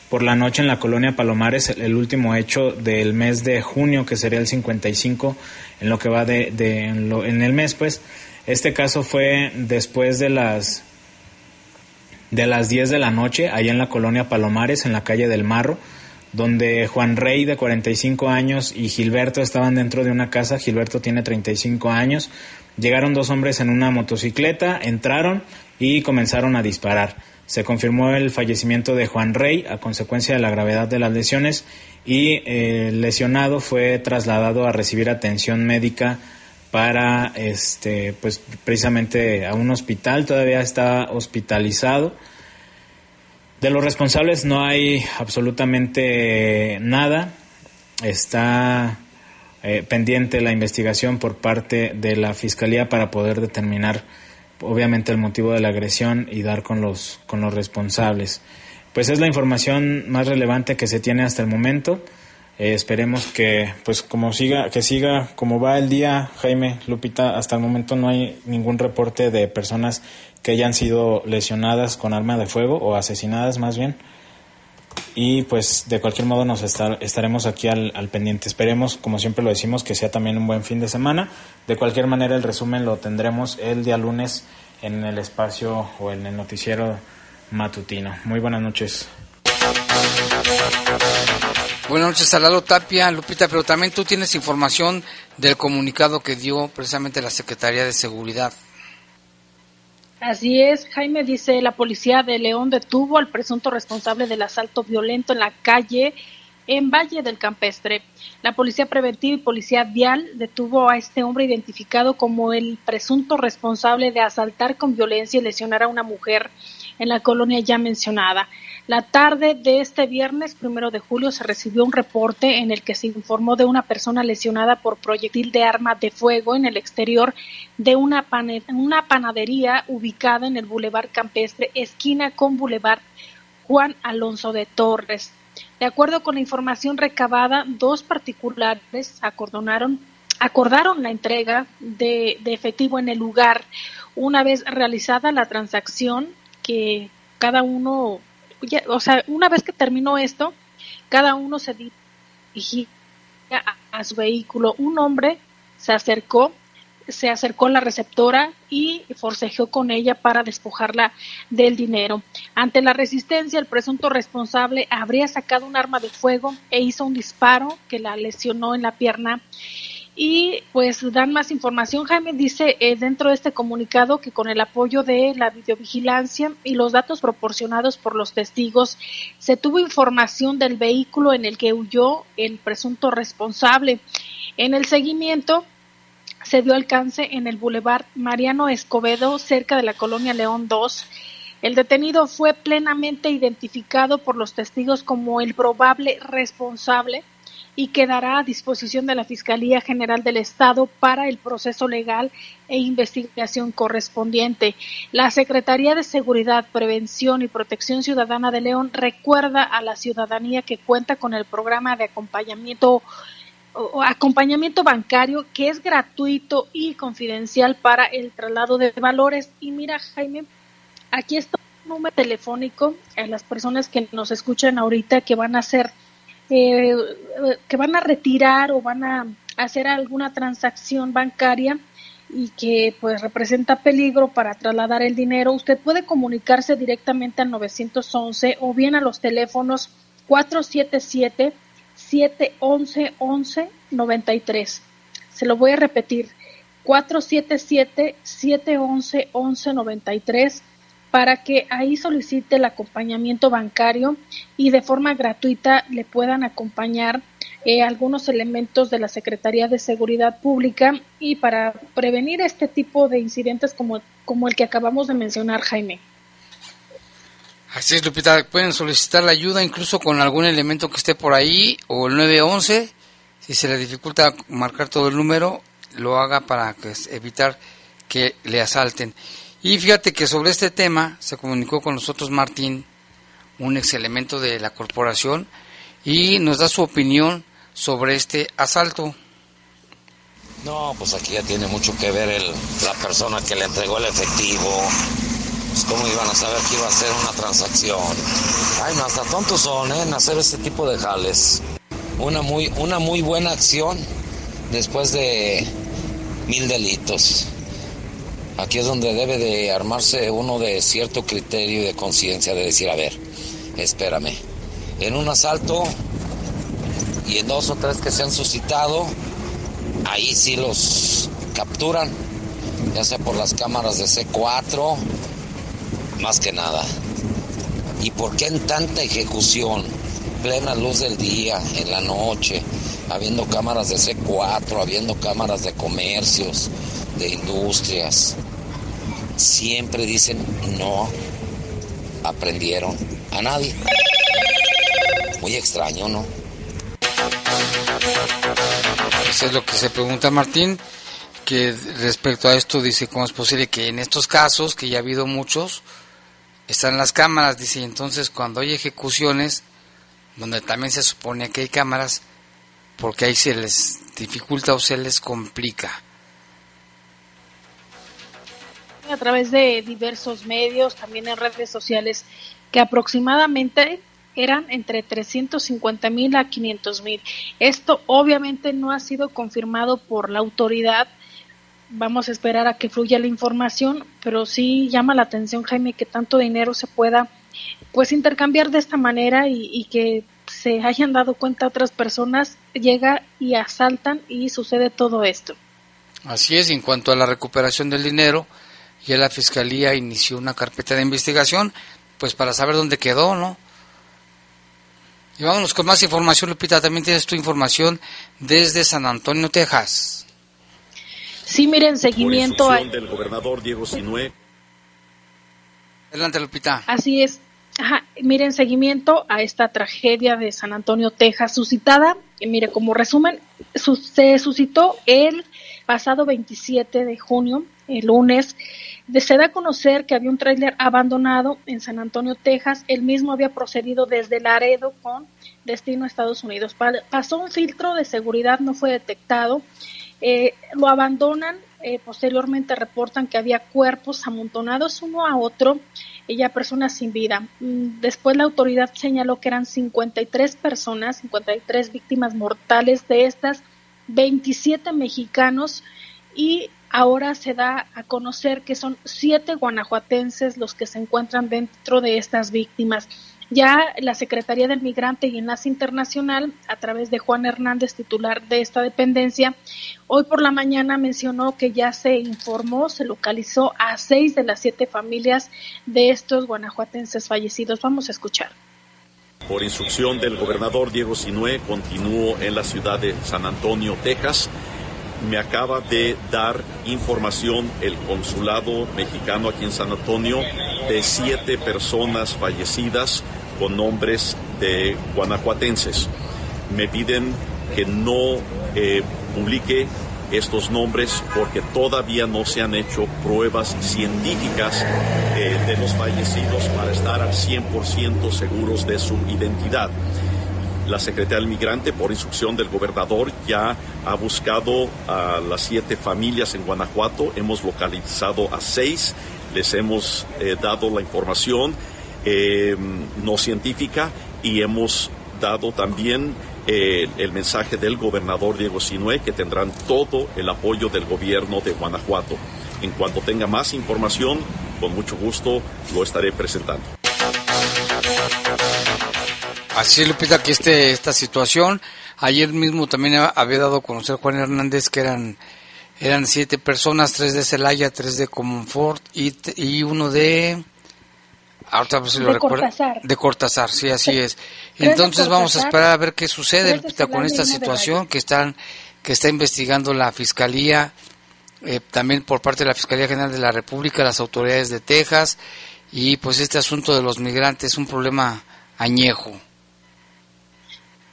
por la noche en la colonia Palomares el, el último hecho del mes de junio, que sería el cincuenta y cinco en lo que va de, de en, lo, en el mes. Pues este caso fue después de las de las diez de la noche, allá en la colonia Palomares, en la calle del Marro, donde Juan Rey, de cuarenta y cinco años, y Gilberto estaban dentro de una casa. Gilberto tiene treinta y cinco años. Llegaron dos hombres en una motocicleta, entraron y comenzaron a disparar. Se confirmó el fallecimiento de Juan Rey a consecuencia de la gravedad de las lesiones, y eh, el lesionado fue trasladado a recibir atención médica para, este, pues precisamente a un hospital. Todavía está hospitalizado. De los responsables no hay absolutamente nada. Está eh, pendiente la investigación por parte de la Fiscalía para poder determinar obviamente el motivo de la agresión y dar con los con los responsables. Pues es la información más relevante que se tiene hasta el momento. Eh, esperemos que pues como siga que siga como va el día, Jaime, Lupita. Hasta el momento no hay ningún reporte de personas que hayan sido lesionadas con arma de fuego o asesinadas más bien, y pues de cualquier modo nos estar, estaremos aquí al, al pendiente. Esperemos, como siempre lo decimos, que sea también un buen fin de semana. De cualquier manera, el resumen lo tendremos el día lunes en el espacio o en el noticiero matutino. Muy buenas noches. Buenas noches a Lalo Tapia, Lupita, pero también tú tienes información del comunicado que dio precisamente la Secretaría de Seguridad. Así es, Jaime. Dice: la policía de León detuvo al presunto responsable del asalto violento en la calle en Valle del Campestre. La policía preventiva y policía vial detuvo a este hombre identificado como el presunto responsable de asaltar con violencia y lesionar a una mujer en la colonia ya mencionada. La tarde de este viernes, primero de julio, se recibió un reporte en el que se informó de una persona lesionada por proyectil de arma de fuego en el exterior de una, pane- una panadería ubicada en el Boulevard Campestre, esquina con Boulevard Juan Alonso de Torres. De acuerdo con la información recabada, dos particulares acordonaron, acordaron la entrega de, de efectivo en el lugar. Una vez realizada la transacción, que cada uno... O sea, una vez que terminó esto, cada uno se dirigía a, a su vehículo. Un hombre se acercó, se acercó a la receptora y forcejeó con ella para despojarla del dinero. Ante la resistencia, el presunto responsable habría sacado un arma de fuego e hizo un disparo que la lesionó en la pierna. Y pues dan más información, Jaime. Dice eh, dentro de este comunicado que con el apoyo de la videovigilancia y los datos proporcionados por los testigos, se tuvo información del vehículo en el que huyó el presunto responsable. En el seguimiento se dio alcance en el Boulevard Mariano Escobedo, cerca de la colonia León dos. El detenido fue plenamente identificado por los testigos como el probable responsable y quedará a disposición de la Fiscalía General del Estado para el proceso legal e investigación correspondiente. La Secretaría de Seguridad, Prevención y Protección Ciudadana de León recuerda a la ciudadanía que cuenta con el programa de acompañamiento o acompañamiento bancario, que es gratuito y confidencial para el traslado de valores. Y mira, Jaime, aquí está un número telefónico a las personas que nos escuchan ahorita que van a hacer Eh, que van a retirar o van a hacer alguna transacción bancaria y que pues representa peligro para trasladar el dinero, usted puede comunicarse directamente al nueve once o bien a los teléfonos cuatro siete siete, siete once, once noventa y tres. Se lo voy a repetir, cuatro siete siete, siete once, once noventa y tres, para que ahí solicite el acompañamiento bancario y de forma gratuita le puedan acompañar Eh, algunos elementos de la Secretaría de Seguridad Pública y para prevenir este tipo de incidentes como, como el que acabamos de mencionar, Jaime. Así es, Lupita, pueden solicitar la ayuda incluso con algún elemento que esté por ahí o el nueve once, si se le dificulta marcar todo el número, lo haga para que, evitar que le asalten. Y fíjate que sobre este tema se comunicó con nosotros Martín, un ex elemento de la corporación, y nos da su opinión sobre este asalto. No, pues aquí ya tiene mucho que ver el, la persona que le entregó el efectivo. Pues cómo iban a saber que iba a hacer una transacción. Ay, no, hasta tontos son, ¿eh?, en hacer este tipo de jales. Una muy, una muy buena acción después de mil delitos. Aquí es donde debe de armarse uno de cierto criterio y de conciencia, de decir, a ver, espérame. En un asalto y en dos o tres que se han suscitado, ahí sí los capturan, ya sea por las cámaras de C cuatro, más que nada. ¿Y por qué en tanta ejecución, plena luz del día, en la noche, habiendo cámaras de C cuatro, habiendo cámaras de comercios, de industrias? Siempre dicen, no aprendieron a nadie. Muy extraño, ¿no? Eso es lo que se pregunta Martín, que respecto a esto dice, ¿cómo es posible que en estos casos, que ya ha habido muchos, están las cámaras? Dice, entonces cuando hay ejecuciones, donde también se supone que hay cámaras, porque ahí se les dificulta o se les complica. A través de diversos medios, también en redes sociales, que aproximadamente eran entre trescientos cincuenta mil a quinientos mil. Esto obviamente no ha sido confirmado por la autoridad. Vamos a esperar a que fluya la información, pero sí llama la atención, Jaime, que tanto dinero se pueda pues intercambiar de esta manera y, y que se hayan dado cuenta otras personas, llega y asaltan y sucede todo esto. Así es, en cuanto a la recuperación del dinero, ya la Fiscalía inició una carpeta de investigación, pues para saber dónde quedó, ¿no? Y vámonos con más información, Lupita. También tienes tu información desde San Antonio, Texas. Sí, miren, seguimiento a... del gobernador Diego Sinué. Adelante, Lupita. Así es. Ajá. Miren, seguimiento a esta tragedia de San Antonio, Texas, suscitada. Y mire, como resumen, su- se suscitó el pasado veintisiete de junio, el lunes. Se da a conocer que había un tráiler abandonado en San Antonio, Texas. El mismo había procedido desde Laredo con destino a Estados Unidos. Pasó un filtro de seguridad, no fue detectado. Eh, lo abandonan, eh, posteriormente reportan que había cuerpos amontonados uno a otro y ya personas sin vida. Después la autoridad señaló que eran cincuenta y tres personas, cincuenta y tres víctimas mortales, de estas veintisiete mexicanos, y ahora se da a conocer que son siete guanajuatenses los que se encuentran dentro de estas víctimas. Ya la Secretaría del Migrante y Enlace Internacional, a través de Juan Hernández, titular de esta dependencia, hoy por la mañana mencionó que ya se informó, se localizó a seis de las siete familias de estos guanajuatenses fallecidos. Vamos a escuchar. Por instrucción del gobernador Diego Sinué, continúo en la ciudad de San Antonio, Texas. Me acaba de dar información el consulado mexicano aquí en San Antonio de siete personas fallecidas con nombres de guanajuatenses. Me piden que no eh, publique estos nombres porque todavía no se han hecho pruebas científicas eh, de los fallecidos para estar al cien por ciento seguros de su identidad. La Secretaría del Migrante, por instrucción del gobernador, ya ha buscado a las siete familias en Guanajuato. Hemos localizado a seis, les hemos eh, dado la información eh, no científica y hemos dado también eh, el mensaje del gobernador Diego Sinué, que tendrán todo el apoyo del gobierno de Guanajuato. En cuanto tenga más información, con mucho gusto lo estaré presentando. Así es, Lupita, aquí este, esta situación. Ayer mismo también había dado a conocer Juan Hernández que eran eran siete personas, tres de Celaya, tres de Comonfort y, y uno de... Ahorita pues, lo de recuerda, Cortázar. De Cortázar, sí, así sí. es. Entonces vamos a esperar a ver qué sucede, Lupita, con esta situación que están que está investigando la Fiscalía, eh, también por parte de la Fiscalía General de la República, las autoridades de Texas, y pues este asunto de los migrantes es un problema añejo.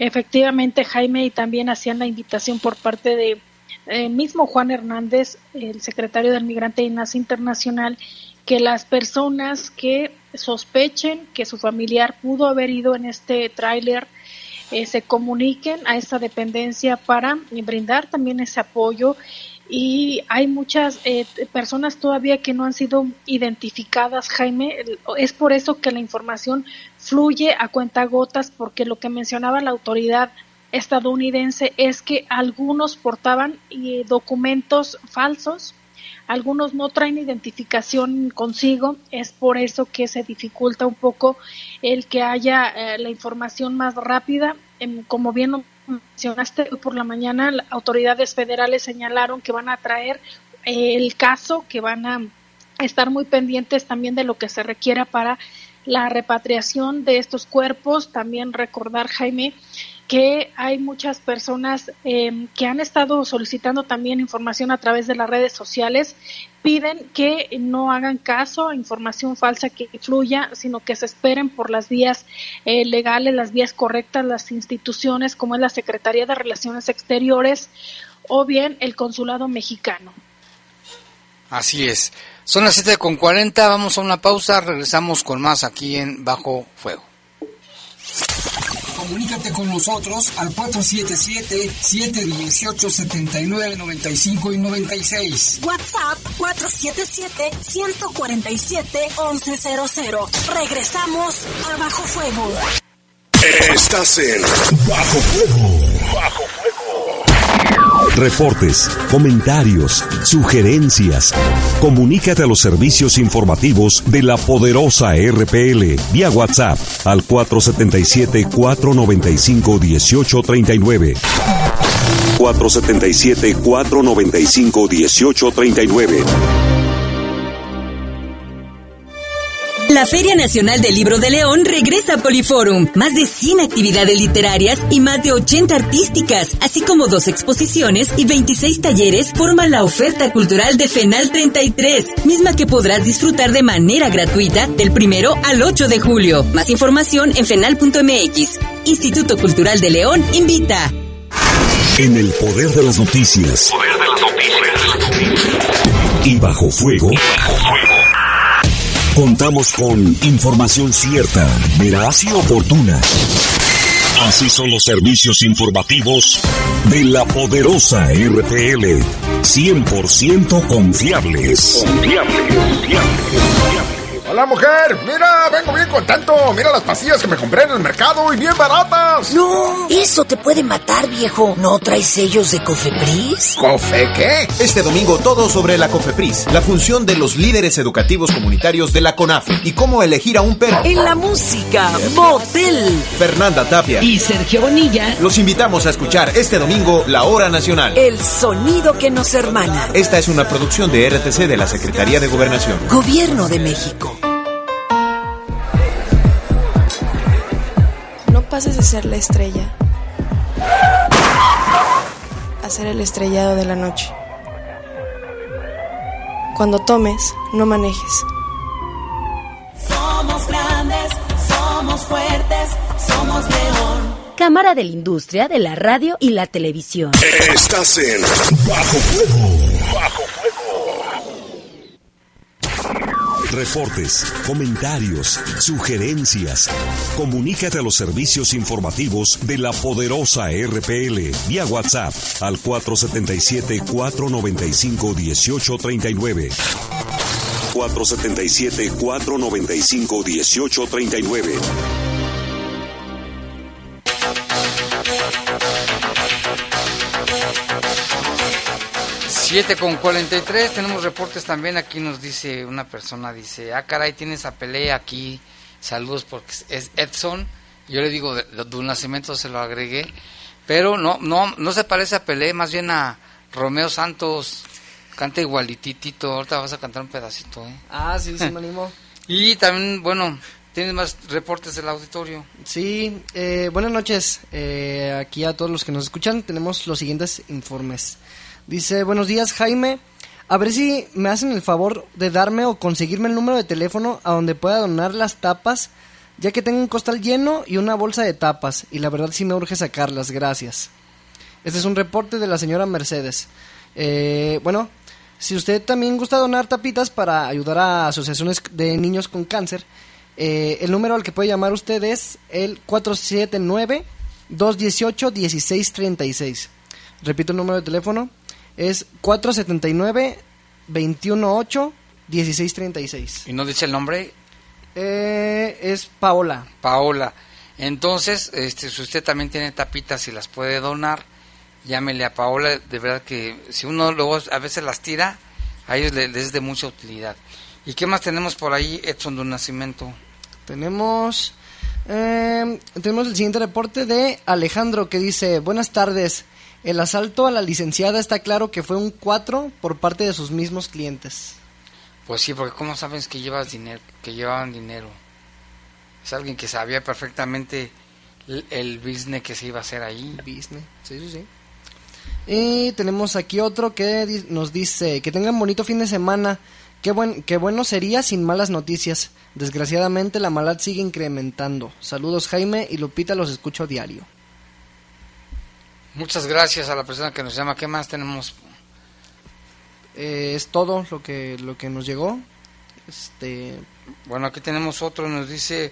Efectivamente, Jaime, y también hacían la invitación por parte de el mismo Juan Hernández, el secretario del Migrante y Enlace Internacional, que las personas que sospechen que su familiar pudo haber ido en este tráiler eh, se comuniquen a esta dependencia para brindar también ese apoyo. Y hay muchas eh, personas todavía que no han sido identificadas, Jaime. Es por eso que la información fluye a cuentagotas, porque lo que mencionaba la autoridad estadounidense es que algunos portaban eh, documentos falsos, algunos no traen identificación consigo. Es por eso que se dificulta un poco el que haya eh, la información más rápida. Eh, como bien lo mencionaste, hoy por la mañana las autoridades federales señalaron que van a traer eh, el caso, que van a estar muy pendientes también de lo que se requiera para la repatriación de estos cuerpos. También recordar, Jaime, que hay muchas personas eh, que han estado solicitando también información a través de las redes sociales, piden que no hagan caso a información falsa que fluya, sino que se esperen por las vías eh, legales, las vías correctas, las instituciones como es la Secretaría de Relaciones Exteriores o bien el Consulado Mexicano. Así es. Son las siete con cuarenta, vamos a una pausa, regresamos con más aquí en Bajo Fuego. Comunícate con nosotros al cuatro siete siete, siete uno ocho, siete nueve nueve cinco y noventa y seis. WhatsApp cuatro siete siete, uno cuatro siete, once cero cero. Regresamos a Bajo Fuego. Estás en Bajo Fuego. Bajo Fuego. Reportes, comentarios, sugerencias. Comunícate a los servicios informativos de la poderosa R P L vía WhatsApp al cuatro siete siete, cuatro nueve cinco, uno ocho tres nueve. cuatro siete siete, cuatro nueve cinco, uno ocho tres nueve. La Feria Nacional del Libro de León regresa a Poliforum. Más de cien actividades literarias y más de ochenta artísticas, así como dos exposiciones y veintiséis talleres forman la oferta cultural de FENAL treinta y tres, misma que podrás disfrutar de manera gratuita del primero al ocho de julio. Más información en fenal punto m x. Instituto Cultural de León invita. En el poder de las noticias. Poder de las noticias. Y bajo fuego. Y bajo fuego. Contamos con información cierta, veraz y oportuna. Así son los servicios informativos de la poderosa R T L. cien por ciento confiables. Confiables, confiables. ¡Hola, mujer! ¡Mira! ¡Vengo bien contento! ¡Mira las pastillas que me compré en el mercado y bien baratas! ¡No! ¡Eso te puede matar, viejo! ¿No traes sellos de Cofepris? ¿Cofe qué? Este domingo todo sobre la Cofepris, la función de los líderes educativos comunitarios de la CONAFE y cómo elegir a un perro. En la música, Botel, Fernanda Tapia y Sergio Bonilla. Los invitamos a escuchar este domingo la Hora Nacional. El sonido que nos hermana. Esta es una producción de R T C de la Secretaría de Gobernación. Gobierno de México. Pases de ser la estrella a ser el estrellado de la noche. Cuando tomes, no manejes. Somos grandes, somos fuertes, somos León. Cámara de la Industria de la Radio y la Televisión. Estás en Bajo Fuego. Bajo Reportes, comentarios, sugerencias. Comunícate a los servicios informativos de la poderosa R P L vía WhatsApp al cuatro siete siete, cuatro nueve cinco, uno ocho tres nueve. cuatro siete siete, cuatro nueve cinco, uno ocho tres nueve. siete con cuarenta y tres, tenemos reportes también. Aquí nos dice una persona, dice, ah caray, tiene esa pelea aquí, saludos, porque es Edson, yo le digo de, de, de un nacimiento, se lo agregué, pero no, no, no se parece a Pelé, más bien a Romeo Santos, canta igualititito, ahorita vas a cantar un pedacito, ¿eh? Ah, sí, sí me animo. Y también, bueno, ¿tienes más reportes del auditorio? Sí, eh, buenas noches, eh, aquí a todos los que nos escuchan, tenemos los siguientes informes. Dice, buenos días Jaime, a ver si me hacen el favor de darme o conseguirme el número de teléfono a donde pueda donar las tapas, ya que tengo un costal lleno y una bolsa de tapas, y la verdad sí me urge sacarlas, gracias. Este es un reporte de la señora Mercedes. Eh, bueno, si usted también gusta donar tapitas para ayudar a asociaciones de niños con cáncer, eh, el número al que puede llamar usted es el cuatro siete nueve, dos uno ocho, uno seis tres seis. Repito el número de teléfono. Es cuatro siete nueve, dos uno ocho, uno seis tres seis. ¿Y no dice el nombre? Eh, es Paola. Paola. Entonces, este, si usted también tiene tapitas y las puede donar, llámele a Paola. De verdad que si uno luego a veces las tira, a ellos les, les es de mucha utilidad. ¿Y qué más tenemos por ahí, Edson de un Nacimiento? Tenemos, eh, tenemos el siguiente reporte de Alejandro, que dice, buenas tardes. El asalto a la licenciada está claro que fue un cuatro por parte de sus mismos clientes. Pues sí, porque ¿cómo sabes que llevas dinero, que llevaban dinero? Es alguien que sabía perfectamente el, el business que se iba a hacer ahí. Business, sí, sí, sí. Y tenemos aquí otro que nos dice, que tengan bonito fin de semana. Qué, buen, qué bueno sería sin malas noticias. Desgraciadamente la maldad sigue incrementando. Saludos Jaime y Lupita, los escucho a diario. Muchas gracias a la persona que nos llama. ¿Qué más tenemos? Eh, es todo lo que lo que nos llegó. Este, bueno, aquí tenemos otro. Nos dice,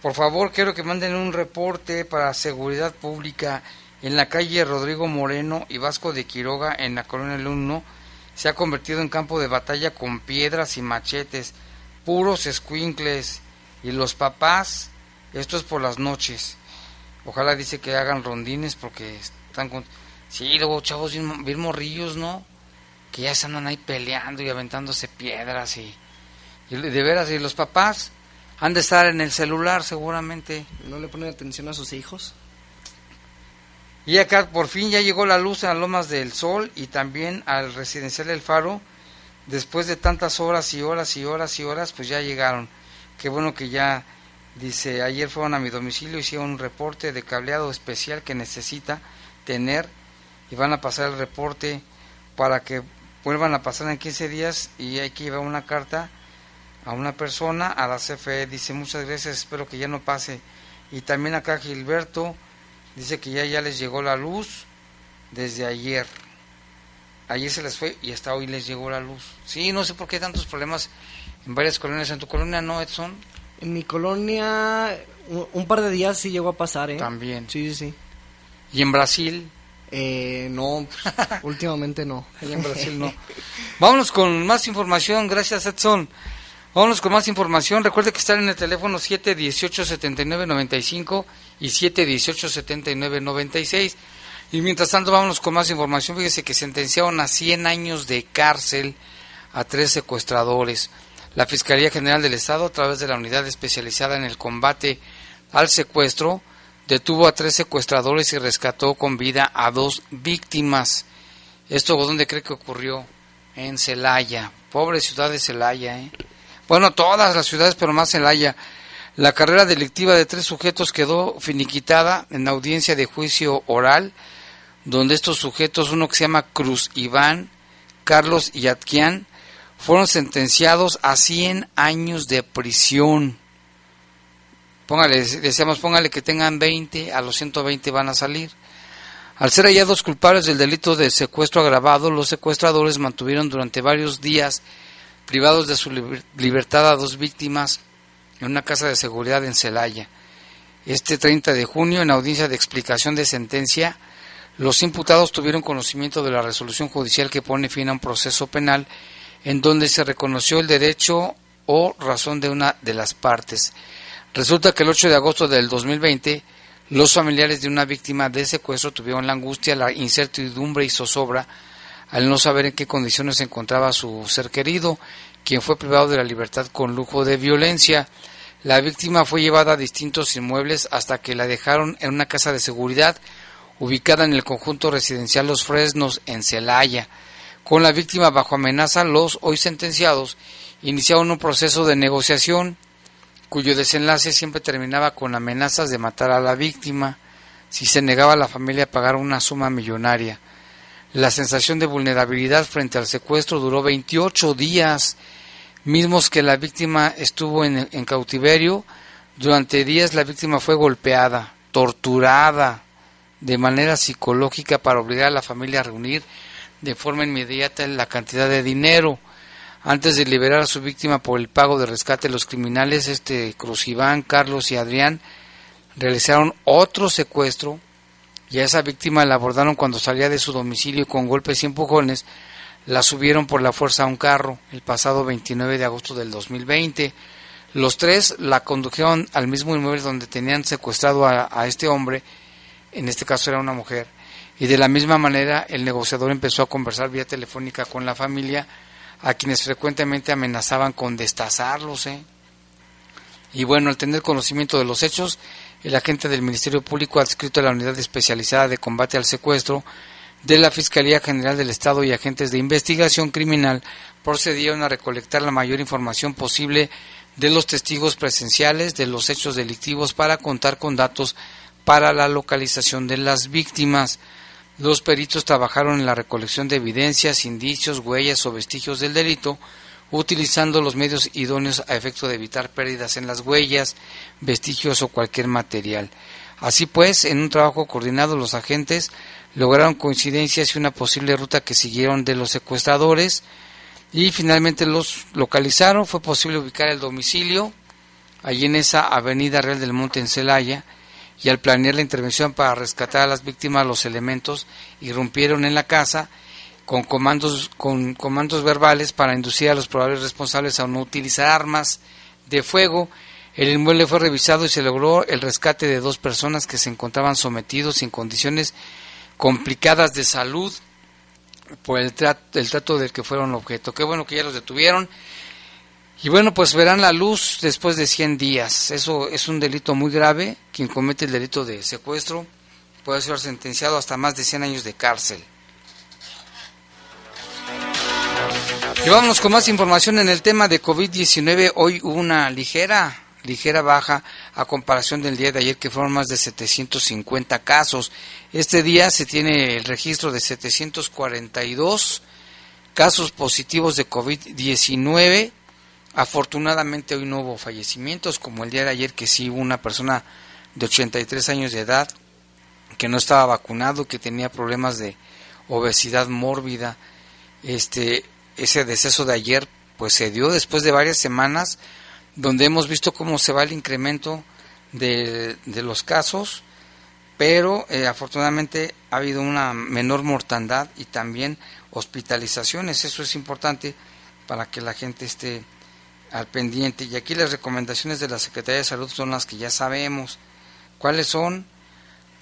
por favor, quiero que manden un reporte para seguridad pública en la calle Rodrigo Moreno y Vasco de Quiroga, en la colonia Alumno. Se ha convertido en campo de batalla con piedras y machetes, puros escuincles y los papás. Esto es por las noches. Ojalá, dice, que hagan rondines porque están con... Sí, luego chavos bien, bien morrillos, ¿no? Que ya se andan ahí peleando y aventándose piedras y... y de veras, y los papás han de estar en el celular seguramente. ¿No le ponen atención a sus hijos? Y acá por fin ya llegó la luz a Lomas del Sol y también al residencial El Faro. Después de tantas horas y horas y horas y horas, pues ya llegaron. Qué bueno que ya... Dice, ayer fueron a mi domicilio, hicieron un reporte de cableado especial que necesita tener y van a pasar el reporte para que vuelvan a pasar en quince días y hay que llevar una carta a una persona, a la C F E. Dice, muchas gracias, espero que ya no pase. Y también acá Gilberto dice que ya, ya les llegó la luz desde ayer. Ayer se les fue y hasta hoy les llegó la luz. Sí, no sé por qué hay tantos problemas en varias colonias. ¿En tu colonia no, Edson? En mi colonia, un par de días sí llegó a pasar, ¿eh? También. Sí, sí, sí. ¿Y en Brasil? Eh, no, últimamente no. Y en Brasil no. Vámonos con más información, gracias Edson. Vámonos con más información. Recuerde que están en el teléfono siete dieciocho, setenta y nueve noventa y cinco y siete dieciocho, setenta y nueve noventa y seis. Y mientras tanto, vámonos con más información. Fíjese que sentenciaron a cien años de cárcel a tres secuestradores. La Fiscalía General del Estado, a través de la unidad especializada en el combate al secuestro, detuvo a tres secuestradores y rescató con vida a dos víctimas. ¿Esto dónde cree que ocurrió? En Celaya. Pobre ciudad de Celaya, ¿eh? Bueno, todas las ciudades, pero más Celaya. La carrera delictiva de tres sujetos quedó finiquitada en audiencia de juicio oral, donde estos sujetos, uno que se llama Cruz Iván, Carlos y Atquián, fueron sentenciados a cien años de prisión. Póngale, decíamos, póngale que tengan veinte, a los ciento veinte van a salir. Al ser hallados culpables del delito de secuestro agravado, los secuestradores mantuvieron durante varios días privados de su libertad a dos víctimas en una casa de seguridad en Celaya. Este treinta de junio, en audiencia de explicación de sentencia, los imputados tuvieron conocimiento de la resolución judicial que pone fin a un proceso penal en donde se reconoció el derecho o razón de una de las partes. Resulta que el ocho de agosto del dos mil veinte, los familiares de una víctima de secuestro tuvieron la angustia, la incertidumbre y zozobra al no saber en qué condiciones se encontraba su ser querido, quien fue privado de la libertad con lujo de violencia. La víctima fue llevada a distintos inmuebles hasta que la dejaron en una casa de seguridad ubicada en el conjunto residencial Los Fresnos, en Celaya. Con la víctima bajo amenaza, los hoy sentenciados iniciaron un proceso de negociación, cuyo desenlace siempre terminaba con amenazas de matar a la víctima si se negaba a la familia a pagar una suma millonaria. La sensación de vulnerabilidad frente al secuestro duró veintiocho días, mismos que la víctima estuvo en, en cautiverio. Durante días la víctima fue golpeada, torturada de manera psicológica para obligar a la familia a reunir de forma inmediata la cantidad de dinero. Antes de liberar a su víctima por el pago de rescate, los criminales este Cruz Iván, Carlos y Adrián realizaron otro secuestro y a esa víctima la abordaron cuando salía de su domicilio y con golpes y empujones la subieron por la fuerza a un carro. El pasado veintinueve de agosto del dos mil veinte, los tres la condujeron al mismo inmueble donde tenían secuestrado a, a este hombre, en este caso era una mujer, y de la misma manera el negociador empezó a conversar vía telefónica con la familia, a quienes frecuentemente amenazaban con destazarlos. ¿eh? Y bueno, al tener conocimiento de los hechos, el agente del Ministerio Público adscrito a la Unidad Especializada de Combate al Secuestro de la Fiscalía General del Estado y agentes de investigación criminal procedieron a recolectar la mayor información posible de los testigos presenciales de los hechos delictivos para contar con datos para la localización de las víctimas. Los peritos trabajaron en la recolección de evidencias, indicios, huellas o vestigios del delito, utilizando los medios idóneos a efecto de evitar pérdidas en las huellas, vestigios o cualquier material. Así pues, en un trabajo coordinado, los agentes lograron coincidencias y una posible ruta que siguieron de los secuestradores y finalmente los localizaron. Fue posible ubicar el domicilio allí en esa avenida Real del Monte en Celaya, y al planear la intervención para rescatar a las víctimas, los elementos irrumpieron en la casa con comandos, con comandos verbales para inducir a los probables responsables a no utilizar armas de fuego. El inmueble fue revisado y se logró el rescate de dos personas que se encontraban sometidos en condiciones complicadas de salud por el trato, el trato del que fueron objeto. Qué bueno que ya los detuvieron. Y bueno, pues verán la luz después de cien días. Eso es un delito muy grave. Quien comete el delito de secuestro puede ser sentenciado hasta más de cien años de cárcel. Y vámonos con más información en el tema de COVID diecinueve. Hoy hubo una ligera, ligera baja a comparación del día de ayer, que fueron más de setecientos cincuenta casos. Este día se tiene el registro de setecientos cuarenta y dos casos positivos de COVID diecinueve. Afortunadamente hoy no hubo fallecimientos como el día de ayer, que sí hubo una persona de ochenta y tres años de edad que no estaba vacunado, que tenía problemas de obesidad mórbida. Este, ese deceso de ayer pues se dio después de varias semanas donde hemos visto cómo se va el incremento de, de los casos, pero eh, afortunadamente ha habido una menor mortandad y también hospitalizaciones. Eso es importante para que la gente esté al pendiente. Y aquí las recomendaciones de la Secretaría de Salud son las que ya sabemos. ¿Cuáles son?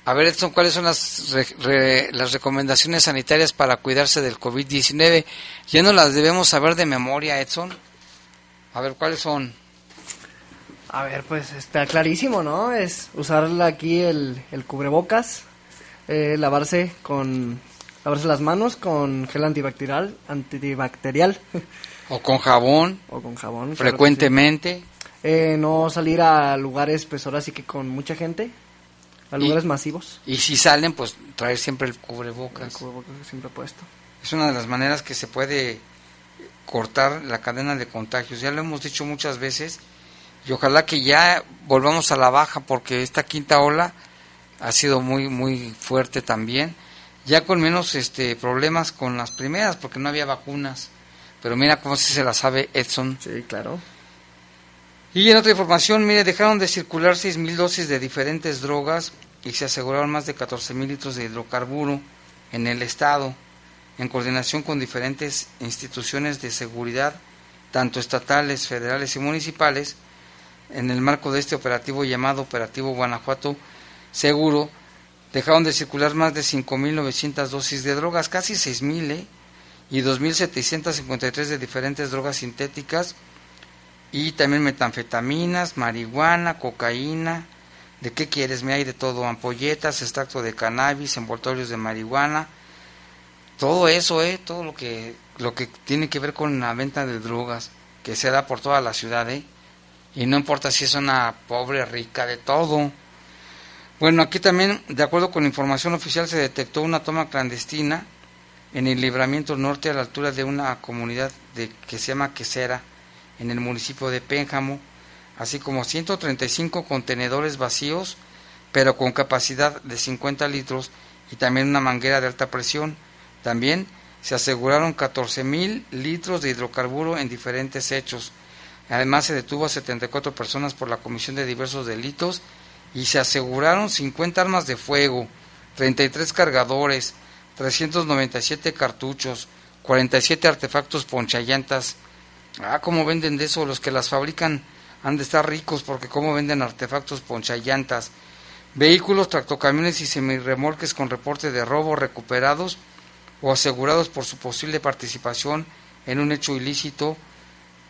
A ver, Edson, ¿cuáles son las, re, re, las recomendaciones sanitarias para cuidarse del COVID diecinueve? Ya no las debemos saber de memoria, Edson. A ver, ¿cuáles son? A ver, pues está clarísimo, ¿no? Es usar aquí el, el cubrebocas, eh, lavarse con lavarse las manos con gel antibacterial, antibacterial. O con jabón. O con jabón. Frecuentemente. Claro sí. eh, no salir a lugares, pues ahora sí que con mucha gente, a lugares y, masivos. Y si salen, pues traer siempre el cubrebocas. El cubrebocas siempre puesto. Es una de las maneras que se puede cortar la cadena de contagios. Ya lo hemos dicho muchas veces y ojalá que ya volvamos a la baja, porque esta quinta ola ha sido muy, muy fuerte también. Ya con menos este problemas con las primeras, porque no había vacunas. Pero mira cómo se la sabe Edson. Sí, claro. Y en otra información, mire, dejaron de circular seis mil dosis de diferentes drogas y se aseguraron más de catorce mil litros de hidrocarburo en el estado, en coordinación con diferentes instituciones de seguridad, tanto estatales, federales y municipales, en el marco de este operativo llamado Operativo Guanajuato Seguro. Dejaron de circular más de cinco mil novecientas dosis de drogas, casi seis mil, ¿eh? y dos mil setecientos cincuenta y tres de diferentes drogas sintéticas y también metanfetaminas, marihuana, cocaína. ¿De qué quieres? Me hay de todo, ampolletas, extracto de cannabis, envoltorios de marihuana, todo eso, eh, todo lo que lo que tiene que ver con la venta de drogas, que se da por toda la ciudad, eh, y no importa si es una pobre, rica, de todo. Bueno, aquí también, de acuerdo con información oficial, se detectó una toma clandestina en el libramiento norte a la altura de una comunidad de que se llama Quesera, en el municipio de Pénjamo, así como ciento treinta y cinco contenedores vacíos, pero con capacidad de cincuenta litros, y también una manguera de alta presión. También se aseguraron catorce mil litros de hidrocarburo en diferentes hechos. Además, se detuvo a setenta y cuatro personas por la comisión de diversos delitos y se aseguraron cincuenta armas de fuego, treinta y tres cargadores, trescientos noventa y siete cartuchos, cuarenta y siete artefactos ponchallantas. Ah, cómo venden de eso, los que las fabrican han de estar ricos, porque cómo venden artefactos ponchallantas. Vehículos, tractocamiones y semirremolques con reporte de robo recuperados o asegurados por su posible participación en un hecho ilícito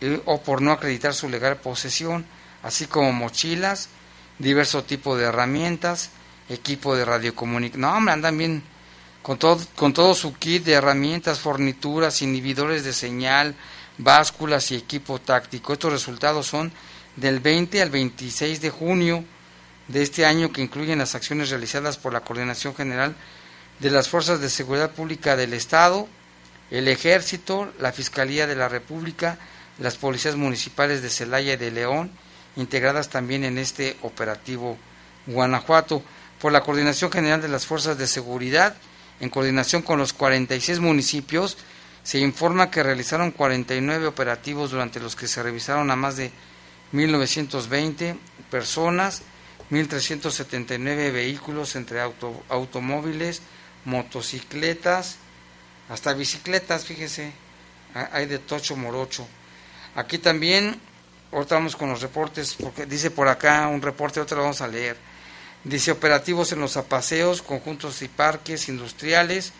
eh, o por no acreditar su legal posesión, así como mochilas, diverso tipo de herramientas, equipo de radiocomunicación. No, hombre, andan bien con todo, con todo su kit de herramientas, fornituras, inhibidores de señal, básculas y equipo táctico. Estos resultados son del veinte al veintiséis de junio de este año, que incluyen las acciones realizadas por la Coordinación General de las Fuerzas de Seguridad Pública del Estado, el Ejército, la Fiscalía de la República, las policías municipales de Celaya y de León, integradas también en este operativo Guanajuato, por la Coordinación General de las Fuerzas de Seguridad, en coordinación con los cuarenta y seis municipios, se informa que realizaron cuarenta y nueve operativos durante los que se revisaron a más de mil novecientos veinte personas, mil trescientos setenta y nueve vehículos entre auto, automóviles, motocicletas, hasta bicicletas, fíjense, hay de tocho morocho. Aquí también, ahorita vamos con los reportes, porque dice por acá un reporte, otro lo vamos a leer. Dice: operativos en los apaseos, conjuntos y parques industriales.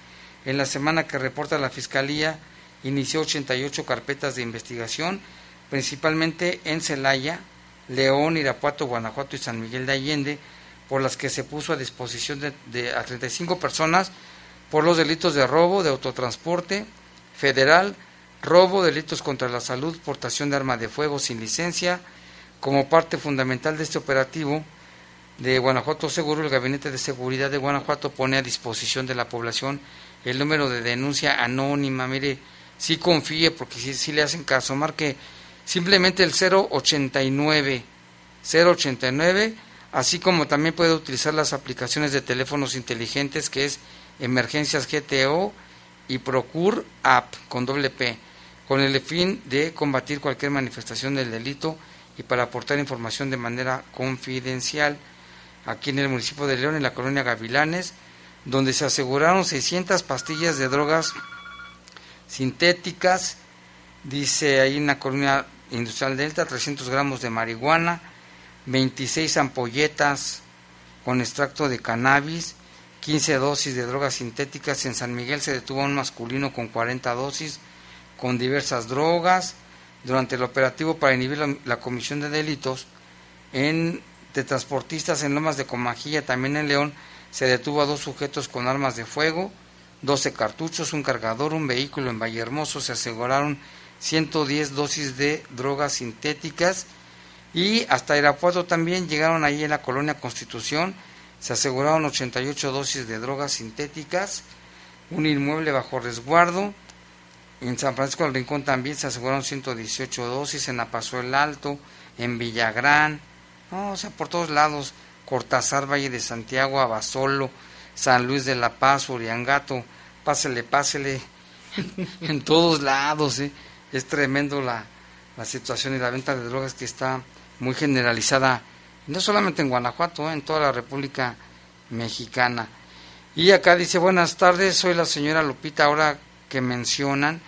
En la semana que reporta la Fiscalía, inició ochenta y ocho carpetas de investigación, principalmente en Celaya, León, Irapuato, Guanajuato y San Miguel de Allende, por las que se puso a disposición de, de a treinta y cinco personas por los delitos de robo de autotransporte federal, robo, delitos contra la salud, portación de arma de fuego sin licencia. Como parte fundamental de este operativo de Guanajuato Seguro, el Gabinete de Seguridad de Guanajuato pone a disposición de la población el número de denuncia anónima. Mire, sí confíe, porque sí, sí le hacen caso. Marque simplemente el cero ochenta y nueve, así como también puede utilizar las aplicaciones de teléfonos inteligentes, que es Emergencias G T O y Procur App, con doble P, con el fin de combatir cualquier manifestación del delito y para aportar información de manera confidencial. Aquí en el municipio de León, en la colonia Gavilanes, donde se aseguraron seiscientas pastillas de drogas sintéticas, dice ahí en la colonia industrial Delta, trescientos gramos de marihuana, veintiséis ampolletas con extracto de cannabis, quince dosis de drogas sintéticas. En San Miguel se detuvo a un masculino con cuarenta dosis con diversas drogas durante el operativo para inhibir la, la comisión de delitos. En de transportistas en Lomas de Comajilla, también en León, se detuvo a dos sujetos con armas de fuego, doce cartuchos, un cargador, un vehículo. En Vallehermoso se aseguraron ciento diez dosis de drogas sintéticas, y hasta Irapuato también llegaron, ahí en la colonia Constitución, se aseguraron ochenta y ocho dosis de drogas sintéticas, un inmueble bajo resguardo. En San Francisco del Rincón también se aseguraron ciento dieciocho dosis, en Apasó el Alto, en Villagrán, no, o sea, por todos lados, Cortázar, Valle de Santiago, Abasolo, San Luis de la Paz, Uriangato, pásele, pásele, en todos lados, ¿eh? Es tremendo la, la situación y la venta de drogas, que está muy generalizada, no solamente en Guanajuato, ¿eh? En toda la República Mexicana. Y acá dice: buenas tardes, soy la señora Lupita, ahora que mencionan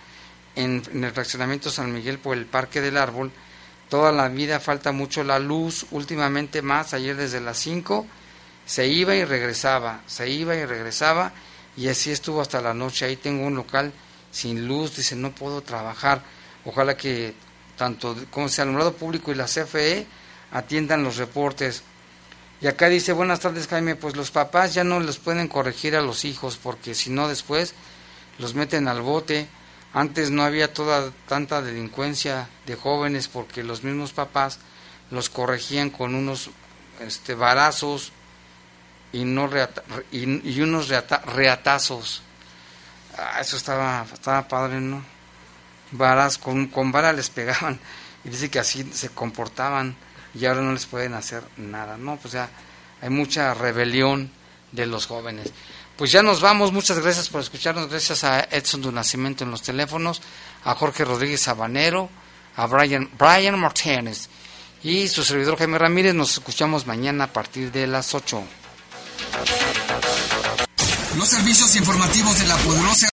en, en el fraccionamiento San Miguel por el Parque del Árbol, toda la vida falta mucho la luz, últimamente más. Ayer desde las cinco se iba y regresaba, se iba y regresaba, y así estuvo hasta la noche. Ahí tengo un local sin luz, dicen, no puedo trabajar. Ojalá que tanto como el alumbrado público y la C F E atiendan los reportes. Y acá dice, buenas tardes Jaime, pues los papás ya no los pueden corregir a los hijos, porque si no después los meten al bote. Antes no había toda tanta delincuencia de jóvenes porque los mismos papás los corregían con unos este varazos y no reata, y, y unos reata, reatazos. Ah, eso estaba estaba padre, ¿no? Varas con con vara les pegaban y dice que así se comportaban y ahora no les pueden hacer nada, ¿no? Pues ya hay mucha rebelión de los jóvenes. Pues ya nos vamos, muchas gracias por escucharnos, gracias a Edson de Nacimiento en los teléfonos, a Jorge Rodríguez Sabanero, a Brian, Brian Martínez y su servidor Jaime Ramírez. Nos escuchamos mañana a partir de las ocho. Los servicios informativos de la poderosa